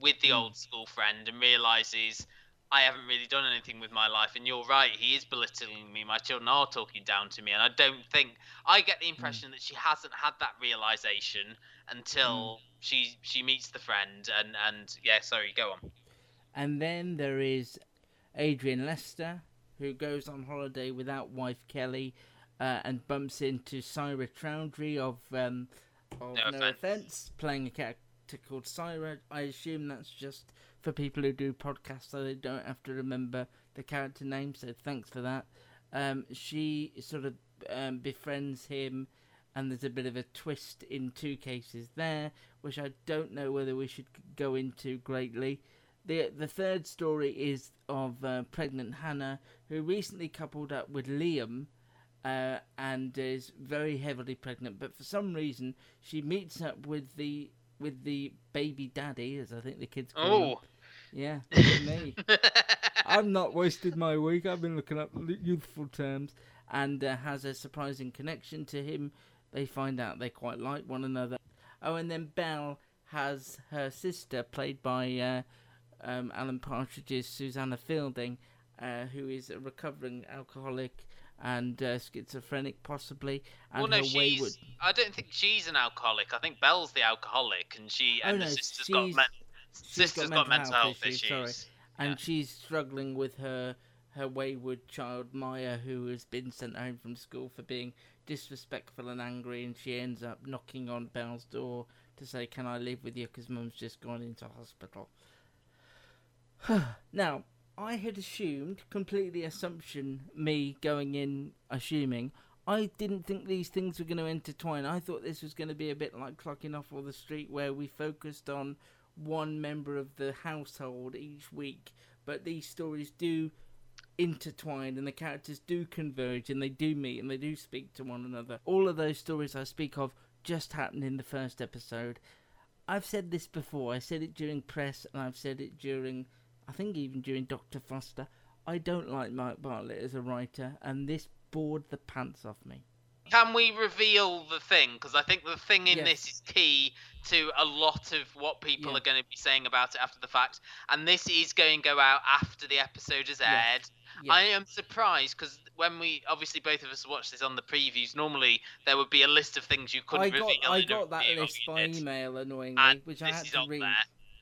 with the mm. old school friend and realises, I haven't really done anything with my life, and you're right, he is belittling me, my children are talking down to me, and I don't think, I get the impression mm. that she hasn't had that realisation until mm. she she meets the friend, and, and yeah, sorry, go on. And then there is Adrian Lester, who goes on holiday without wife Kelly, uh, and bumps into Syra Chowdhury of, um, of No, no offense. offense, playing a character called Syra. I assume that's just for people who do podcasts so they don't have to remember the character name, so thanks for that. Um, she sort of um, befriends him, and there's a bit of a twist in two cases there, which I don't know whether we should go into greatly. The the third story is of uh, pregnant Hannah, who recently coupled up with Liam, uh, and is very heavily pregnant, but for some reason she meets up with the with the baby daddy, as I think the kids call him. Oh. Yeah, me. I've not wasted my week. I've been looking up youthful terms, and uh, has a surprising connection to him. They find out they quite like one another. Oh, and then Belle has her sister, played by uh, um, Alan Partridge's Susanna Fielding, uh, who is a recovering alcoholic and uh, schizophrenic, possibly. And well, no, her she's, wayward... I don't think she's an alcoholic. I think Belle's the alcoholic, and she and oh, no, the sister's got men... sister's got mental, got mental health, health issues. issues. Sorry. And yeah. she's struggling with her her wayward child, Maya, who has been sent home from school for being disrespectful and angry, and she ends up knocking on Belle's door to say, can I live with you, because Mum's just gone into hospital. Now, I had assumed, completely assumption, me going in assuming, I didn't think these things were going to intertwine. I thought this was going to be a bit like Clocking Off or The Street, where we focused on one member of the household each week, but these stories do intertwine, and the characters do converge, and they do meet, and they do speak to one another. All of those stories I speak of just happened in the first episode. I've said this before. I said it during press, and I've said it during... I think even during Doctor Foster. I don't like Mike Bartlett as a writer, and this bored the pants off me. Can we reveal the thing? Because I think the thing in yes. this is key to a lot of what people yeah. are going to be saying about it after the fact. And this is going to go out after the episode has aired. Yes. Yes. I am surprised, because when we, obviously both of us watched this on the previews, normally there would be a list of things you couldn't I got, reveal. I got that list by email, annoyingly, and which I had to read. There.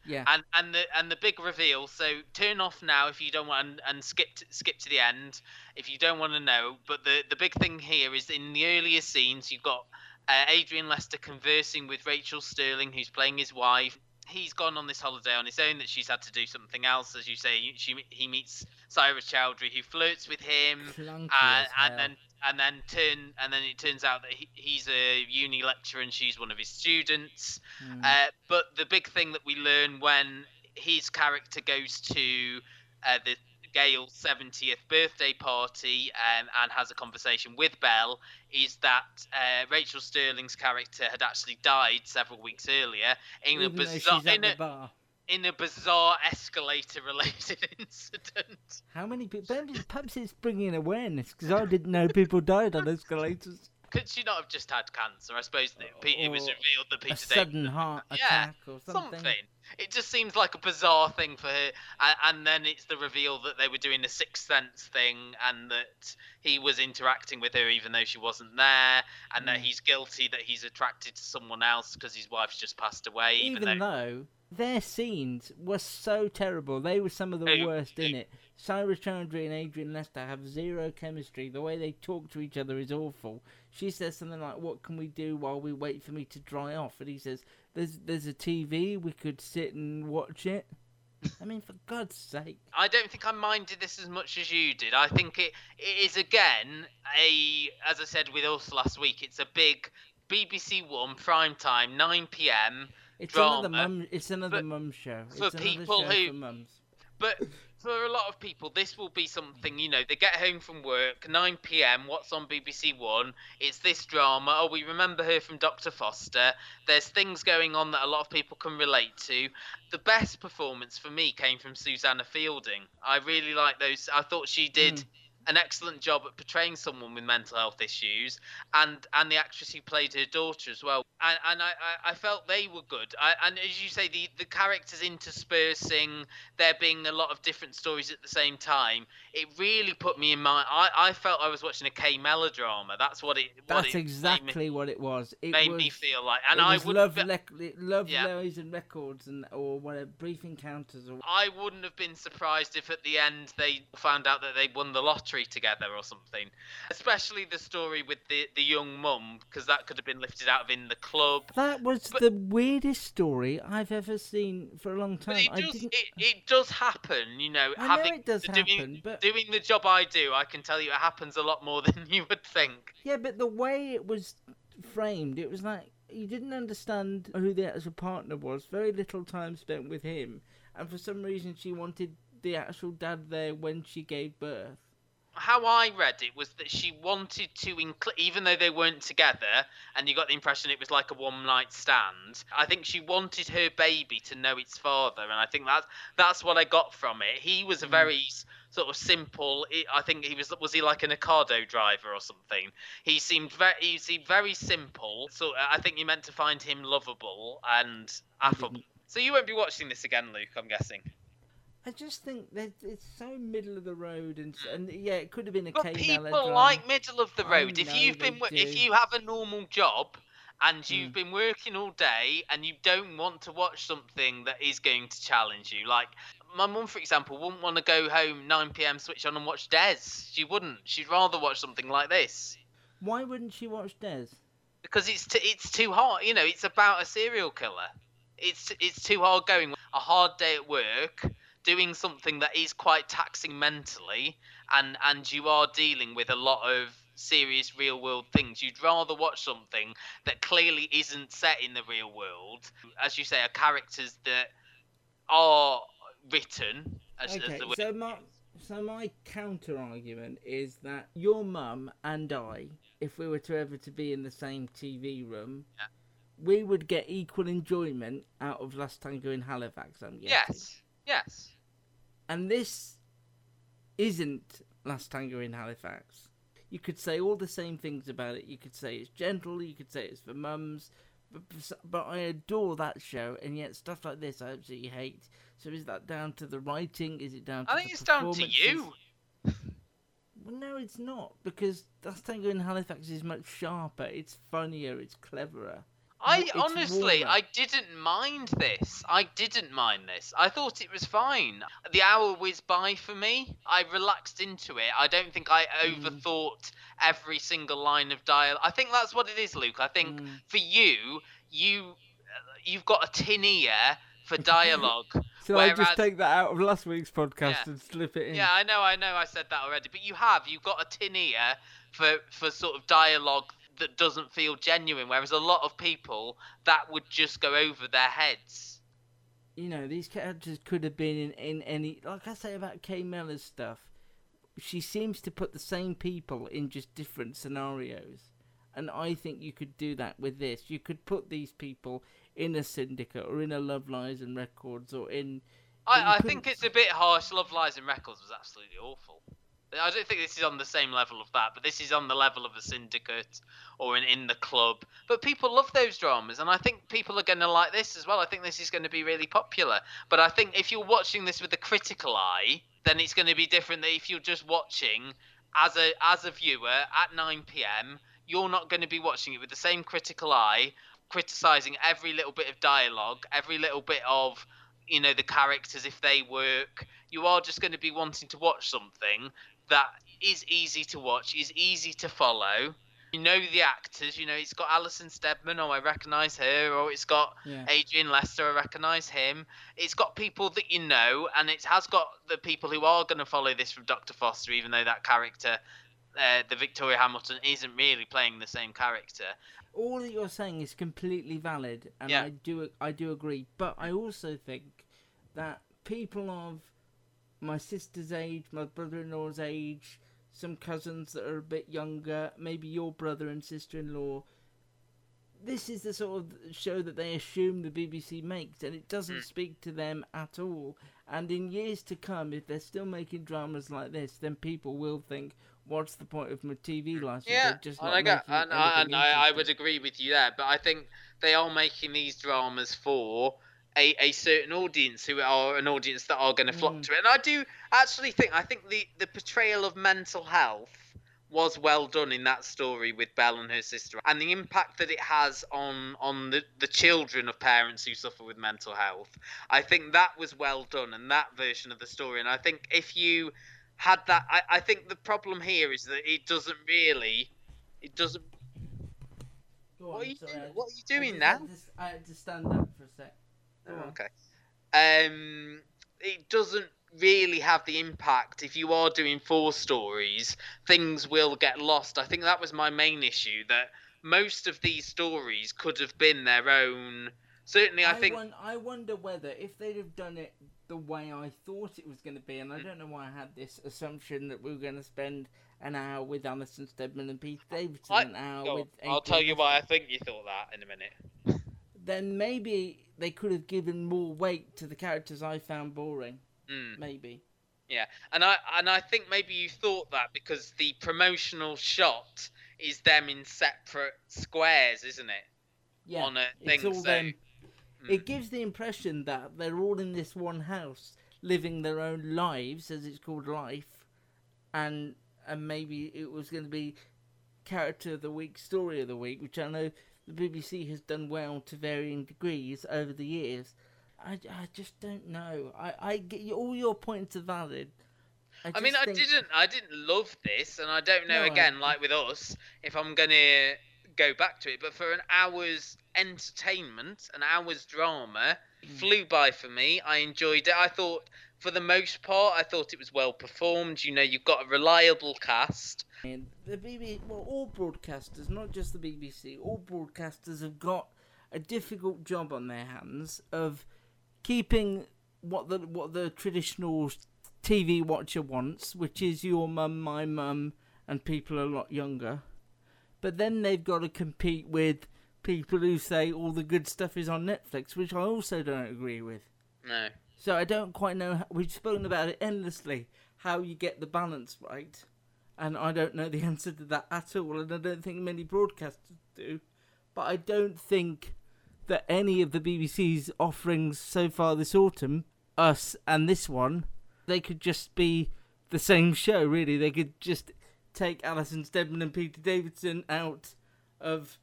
Yeah, and and the and the big reveal. So turn off now if you don't want, and, and skip to, skip to the end if you don't want to know. But the the big thing here is in the earlier scenes you've got uh, Adrian Lester conversing with Rachel Sterling, who's playing his wife. He's gone on this holiday on his own, that she's had to do something else, as you say. She he meets Syra Chowdhury, who flirts with him, Clunky uh, and then and then turn and then it turns out that he, he's a uni lecturer and she's one of his students. Mm. Uh, but the big thing that we learn when his character goes to uh, the Gail's seventieth birthday party um, and has a conversation with Belle is that uh, Rachel Sterling's character had actually died several weeks earlier in Even a bizarre in a, bar. in a bizarre escalator-related incident. How many people? Perhaps it's bringing awareness, because I didn't know people died on escalators. Could she not have just had cancer? I suppose that it, it was revealed that Peter a sudden David, heart attack yeah, or something. something. It just seems like a bizarre thing for her. And, and then it's the reveal that they were doing the Sixth Sense thing, and that he was interacting with her even though she wasn't there, and mm. that he's guilty that he's attracted to someone else because his wife's just passed away. Even, even though... though their scenes were so terrible. They were some of the oh, worst oh. in it. Syra Chowdhury and Adrian Lester have zero chemistry. The way they talk to each other is awful. She says something like, what can we do while we wait for me to dry off? And he says, there's there's a T V, we could sit and watch it. I mean, for God's sake. I don't think I minded this as much as you did. I think it, it is, again, a as I said with us last week, it's a big B B C One primetime, nine p.m. It's drama. Another mum, it's another mum show. It's for another people show who... for mums. But for a lot of people, this will be something, you know, they get home from work, nine p.m, what's on B B C One? It's this drama. Oh, we remember her from Doctor Foster. There's things going on that a lot of people can relate to. The best performance for me came from Susanna Fielding. I really like those. I thought she did mm. an excellent job at portraying someone with mental health issues, and, and the actress who played her daughter as well. And, and I, I felt they were good. I, and as you say, the, the characters interspersing, there being a lot of different stories at the same time, it really put me in my... I, I felt I was watching a K melodrama. That's what it... What That's it exactly me, what it was. It made was, me feel like... And it I was would, Love, le- love yeah. Lorries and Records, and or whatever, Brief Encounters. Or... I wouldn't have been surprised if at the end they found out that they'd won the lottery together or something. Especially the story with the, the young mum, because that could have been lifted out of In the Club. That was but, the weirdest story I've ever seen for a long time. It does, I didn't... It, it does happen, you know. I having, know it does doing, happen, but... Doing the job I do, I can tell you it happens a lot more than you would think. Yeah, but the way it was framed, it was like you didn't understand who the actual partner was. Very little time spent with him. And for some reason she wanted the actual dad there when she gave birth. How I read it was that she wanted to include, even though they weren't together, and you got the impression it was like a one-night stand, I think she wanted her baby to know its father, and I think that's, that's what I got from it. He was a very... Mm. sort of simple, I think he was, was he like an Ocado driver or something? He seemed very, he seemed very simple, so I think you meant to find him lovable and affable. So you won't be watching this again, Luke, I'm guessing. I just think that it's so middle of the road, and and yeah, it could have been a K-melodrama. But people like middle of the road. I if you've been, do. if you have a normal job, and you've mm. been working all day, and you don't want to watch something that is going to challenge you, like my mum, for example, wouldn't want to go home nine p.m. switch on and watch Des. She wouldn't. She'd rather watch something like this. Why wouldn't she watch Des? Because it's t- it's too hard. You know, it's about a serial killer. It's it's too hard going. A hard day at work. Doing something that is quite taxing mentally, and, and you are dealing with a lot of serious real world things. You'd rather watch something that clearly isn't set in the real world. As you say, are characters that are written. As, okay, as the so, my, so my counter argument is that your mum and I, if we were to ever to be in the same T V room, yeah. we would get equal enjoyment out of Last Tango in Halifax, I'm guessing. Yes, yes. And this isn't Last Tango in Halifax. You could say all the same things about it. You could say it's gentle. You could say it's for mums. But, but I adore that show, and yet stuff like this I absolutely hate. So is that down to the writing? Is it down to the I think the it's down to you. Well, no, it's not, because Last Tango in Halifax is much sharper. It's funnier. It's cleverer. I it's honestly, warmer. I didn't mind this. I didn't mind this. I thought it was fine. The hour whizzed by for me. I relaxed into it. I don't think I mm. overthought every single line of dialogue. I think that's what it is, Luke. I think mm. for you, you, you've got a tin ear for dialogue. So whereas... I just take that out of last week's podcast yeah. and slip it in. Yeah, I know, I know, I said that already. But you have, you've got a tin ear for for sort of dialogue that doesn't feel genuine, whereas a lot of people, that would just go over their heads. You know, these characters could have been in, in any... Like I say about Kay Mellor's stuff, she seems to put the same people in just different scenarios. And I think you could do that with this. You could put these people in a Syndicate, or in a Love, Lies and Records, or in... I, I think it's a bit harsh. Love, Lies and Records was absolutely awful. I don't think this is on the same level of that, but this is on the level of a Syndicate or an In the Club. But people love those dramas, and I think people are going to like this as well. I think this is going to be really popular. But I think if you're watching this with a critical eye, then it's going to be different than if you're just watching as a as a viewer at nine p.m. You're not going to be watching it with the same critical eye, criticising every little bit of dialogue, every little bit of... you know, the characters, if they work. You are just going to be wanting to watch something that is easy to watch, is easy to follow. You know the actors, you know, it's got Alison Steadman, oh, I recognise her, or it's got yeah. Adrian Lester, I recognise him. It's got people that you know, and it has got the people who are going to follow this from Doctor Foster, even though that character, uh, the Victoria Hamilton, isn't really playing the same character. All that you're saying is completely valid, and yeah. I do I do agree. But I also think that people of my sister's age, my brother-in-law's age, some cousins that are a bit younger, maybe your brother and sister-in-law, this is the sort of show that they assume the B B C makes, and it doesn't mm. speak to them at all. And in years to come, if they're still making dramas like this, then people will think, what's the point of my T V license? Yeah, just and, I, got, and, I, and I, I would agree with you there, but I think they are making these dramas for a, a certain audience who are an audience that are going to flock mm. to it. And I do actually think, I think the, the portrayal of mental health was well done in that story with Belle and her sister, and the impact that it has on on the, the children of parents who suffer with mental health. I think that was well done, and that version of the story. And I think if you had that, I, I think the problem here is that it doesn't really, it doesn't. Go on, what, are you sorry, doing, just, what are you doing I now? Had to, I had to stand up for a sec. Oh, okay. Um, it doesn't really have the impact. If you are doing four stories, things will get lost. I think that was my main issue, that most of these stories could have been their own. Certainly I, I think won- I wonder whether if they'd have done it the way I thought it was going to be, and I don't know why I had this assumption that we were going to spend an hour with Alison Steadman and Pete Davidson, I, an hour oh, with I'll tell you why I think you thought that in a minute. Then maybe they could have given more weight to the characters I found boring. Mm. Maybe, yeah, and I and I think maybe you thought that because the promotional shot is them in separate squares, isn't it? Yeah, on a thing, it's all so, them. Mm. It gives the impression that they're all in this one house, living their own lives, as it's called, life, and and maybe it was going to be character of the week, story of the week, which I know the B B C has done well to varying degrees over the years. I, I just don't know. I, I get all your points are valid. I, I mean, I think... didn't I didn't love this, and I don't know, no, again, I... like with us, if I'm going to go back to it. But for an hour's entertainment, an hour's drama, mm. flew by for me. I enjoyed it. I thought, for the most part, I thought it was well performed. You know, you've got a reliable cast. And the B B C, well, all broadcasters, not just the B B C, all broadcasters have got a difficult job on their hands of keeping what the what the traditional T V watcher wants, which is your mum, my mum, and people a lot younger. But then they've got to compete with people who say all the good stuff is on Netflix, which I also don't agree with. No. So I don't quite know. How, we've spoken about it endlessly, how you get the balance right. And I don't know the answer to that at all, and I don't think many broadcasters do. But I don't think that any of the B B C's offerings so far this autumn, us and this one, they could just be the same show, really. They could just take Alison Steadman and Peter Davidson out of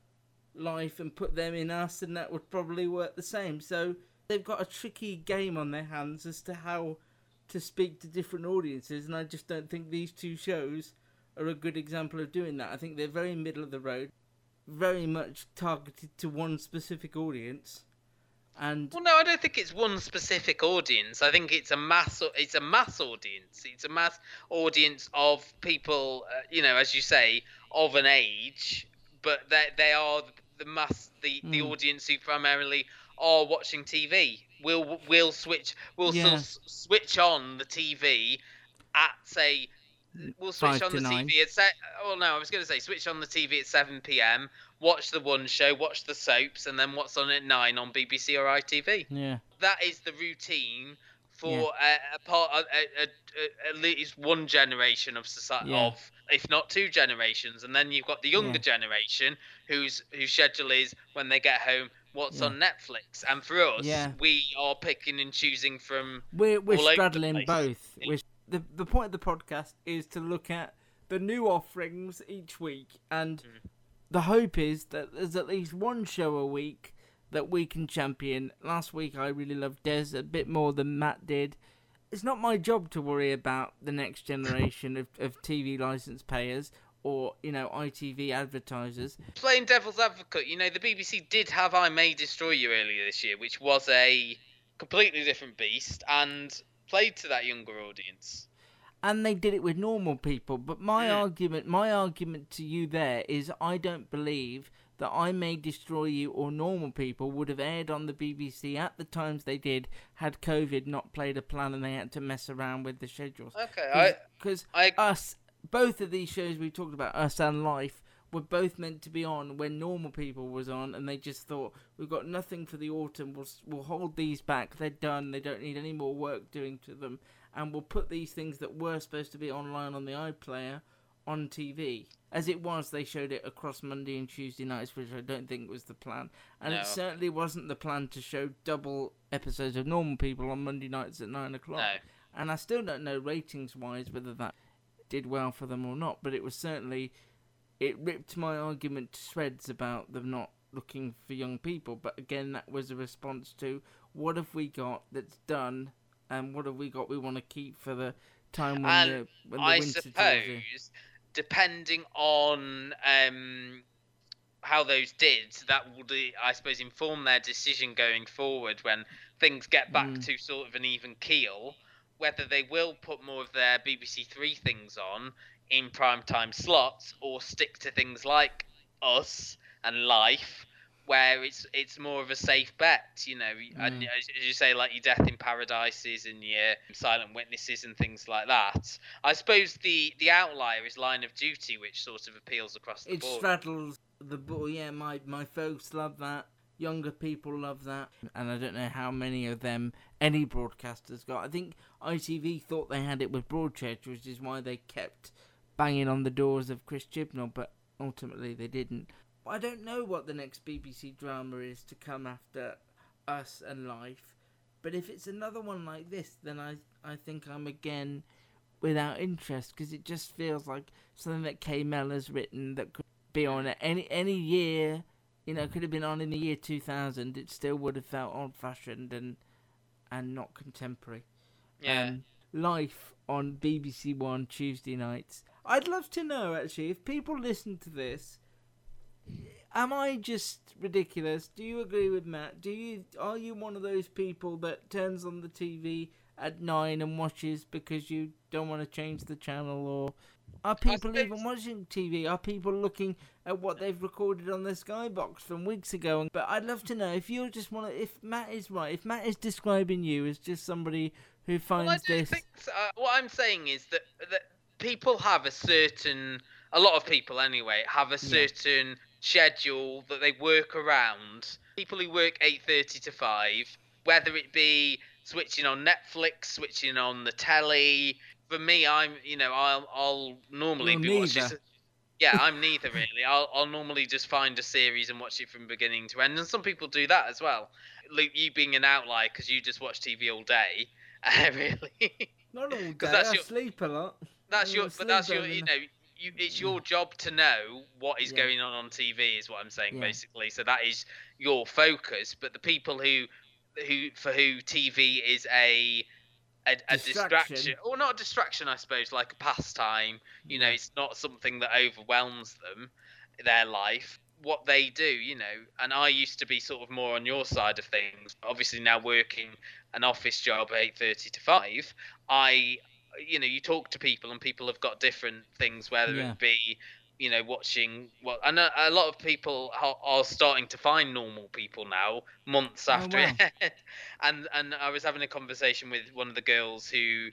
life and put them in us, and that would probably work the same. So they've got a tricky game on their hands as to how to speak to different audiences, and I just don't think these two shows are a good example of doing that. I think they're very middle of the road, very much targeted to one specific audience. And well, no, I don't think it's one specific audience. I think it's a mass it's a mass audience. It's a mass audience of people, uh, you know, as you say, of an age, but they they are the mass the, mm. the audience who primarily are watching T V. We'll we'll switch we'll yeah. s- switch on the T V at say We'll switch on the nine. T V at se- Oh no, I was going to say switch on the T V at seven p.m. Watch the one show, watch the soaps, and then what's on at nine on B B C or I T V. Yeah, that is the routine for yeah. a, a part of a, a, a, at least one generation of society, yeah. of if not two generations, and then you've got the younger yeah. generation whose whose schedule is when they get home. What's yeah. on Netflix? And for us, yeah. we are picking and choosing from. We're we're all straddling over the place. both. We're The the point of the podcast is to look at the new offerings each week, and mm. the hope is that there's at least one show a week that we can champion. Last week I really loved Des a bit more than Matt did. It's not my job to worry about the next generation of, of T V license payers or, you know, I T V advertisers. Playing devil's advocate, you know, the B B C did have I May Destroy You earlier this year, which was a completely different beast, and played to that younger audience, and they did it with normal people. But my yeah. argument, my argument to you there is, I don't believe that I May Destroy You or normal people would have aired on the B B C at the times they did had COVID not played a plan and they had to mess around with the schedules. Okay, because us, both of these shows we talked about, Us and Life, were both meant to be on when normal people was on, and they just thought, we've got nothing for the autumn, we'll, we'll hold these back, they're done, they don't need any more work doing to them, and we'll put these things that were supposed to be online on the iPlayer on T V. As it was, they showed it across Monday and Tuesday nights, which I don't think was the plan. And no. It certainly wasn't the plan to show double episodes of normal people on Monday nights at nine o'clock. No. And I still don't know ratings-wise whether that did well for them or not, but it was certainly... It ripped my argument to shreds about them not looking for young people. But again, that was a response to, what have we got that's done, and what have we got we want to keep for the time when and the, when the I winter suppose... Depending on um, how those did, that will, I suppose, inform their decision going forward when things get back mm. to sort of an even keel, whether they will put more of their B B C Three things on in primetime slots or stick to things like Us and Life, where it's it's more of a safe bet, you know. Mm. And as you say, like your Death in Paradises and your Silent Witnesses and things like that. I suppose the, the outlier is Line of Duty, which sort of appeals across the it board. It straddles the board. Yeah, my, my folks love that. Younger people love that. And I don't know how many of them any broadcasters got. I think I T V thought they had it with Broadchurch, which is why they kept banging on the doors of Chris Chibnall, but ultimately they didn't. I don't know what the next B B C drama is to come after Us and Life, but if it's another one like this, then I, I think I'm again without interest, because it just feels like something that Kay Mellor's written that could be on at any any year, you know, could have been on in the year two thousand. It still would have felt old-fashioned and and not contemporary. Yeah. Um, Life on B B C One Tuesday nights. I'd love to know, actually, if people listen to this, am I just ridiculous? Do you agree with Matt? Do you are you one of those people that turns on the T V at nine and watches because you don't want to change the channel? Or are people even watching T V? Are people looking at what they've recorded on their Skybox from weeks ago? But I'd love to know if you're just one of, if Matt is right, if Matt is describing you as just somebody who finds well, I don't this. Think so. What I'm saying is that that people have a certain, a lot of people anyway, have a certain. Yeah. Schedule that they work around. People who work eight thirty to five, whether it be switching on Netflix, switching on the telly. For me, I'm, you know, I'll, I'll normally You're be neither. watching. Yeah, I'm neither really. I'll, I'll normally just find a series and watch it from beginning to end. And some people do that as well. Luke, you being an outlier because you just watch T V all day, uh, really. Not all day. That's your, I sleep a lot. That's I'm your, but that's your, you know. You, it's your job to know what is yeah. going on on T V, is what I'm saying, yeah. basically. So that is your focus. But the people who, who for who T V is a a, a distraction. distraction, or not a distraction, I suppose, like a pastime. You know, it's not something that overwhelms them, their life. What they do, you know. And I used to be sort of more on your side of things. Obviously, now working an office job, eight thirty to five, I. You know, you talk to people and people have got different things, whether yeah. it be, you know, watching what well, and a, a lot of people are, are starting to find normal people now months after oh, wow. it. and and I was having a conversation with one of the girls who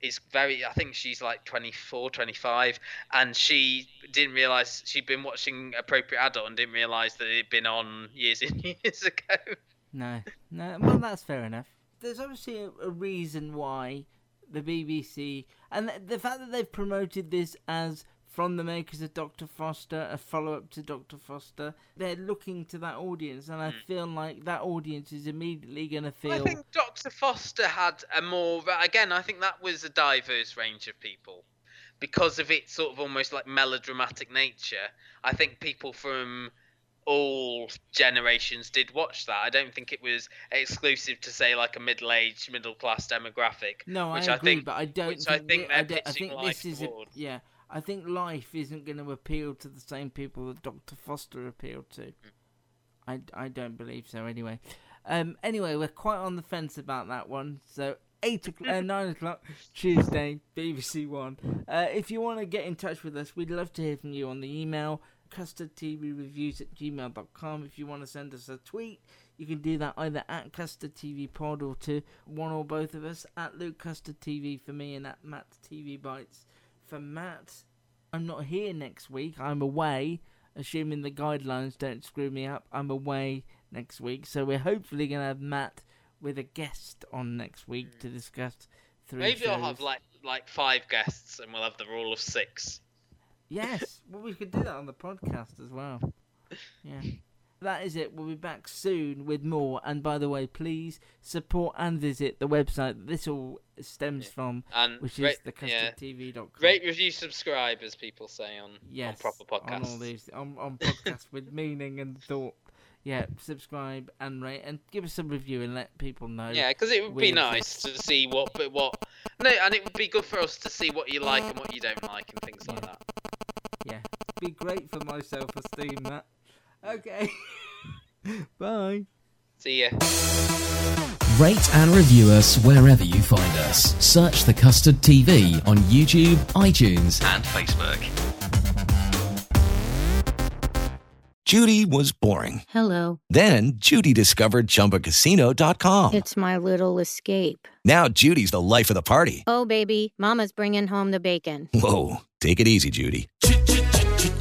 is very, I think she's like twenty-four, twenty-five, and she didn't realise she'd been watching Appropriate Adult and didn't realise that it had been on years and years ago. No, no, well, that's fair enough. There's obviously a, a reason why the B B C, and the fact that they've promoted this as from the makers of Doctor Foster, a follow-up to Doctor Foster, they're looking to that audience, and I feel like that audience is immediately going to feel... Well, I think Doctor Foster had a more... Again, I think that was a diverse range of people. Because of its sort of almost like melodramatic nature, I think people from all generations did watch that. I don't think it was exclusive to say like a middle-aged, middle-class demographic. No, which I, I agree, think, but I don't. Which think I think they're I pitching I think Life this is a, yeah, I think Life isn't going to appeal to the same people that Doctor Foster appealed to. I, I don't believe so. Anyway, um, anyway, we're quite on the fence about that one. So eight o'clock, uh, nine o'clock Tuesday, B B C One. Uh, if you want to get in touch with us, we'd love to hear from you on the email. custard t v reviews at gmail dot com. If you want to send us a tweet, you can do that either at custard t v pod or to one or both of us, at Luke Custard T V for me and at Matt T V Bites for Matt. I'm not here next week, I'm away, assuming the guidelines don't screw me up, I'm away next week. So we're hopefully going to have Matt with a guest on next week to discuss three Maybe shows. I'll have like like five guests and we'll have the rule of six. Yes, well, we could do that on the podcast as well. Yeah. That is it. We'll be back soon with more. And by the way, please support and visit the website that this all stems yeah. from, and which rate, is the custard t v dot com. Yeah. Rate, review, subscribe, as people say on, yes, on proper podcasts. On all these, on, on podcasts with meaning and thought. Yeah, subscribe and rate, and give us a review and let people know. Yeah, because it would be nice to see what, what. No, and it would be good for us to see what you like and what you don't like and things like that. Yeah, it'd be great for my self-esteem, that. Okay. Bye. See ya. Rate and review us wherever you find us. Search The Custard T V on YouTube, iTunes, and Facebook. Judy was boring. Hello. Then Judy discovered Chumba Casino dot com. It's my little escape. Now Judy's the life of the party. Oh, baby, mama's bringing home the bacon. Whoa, take it easy, Judy.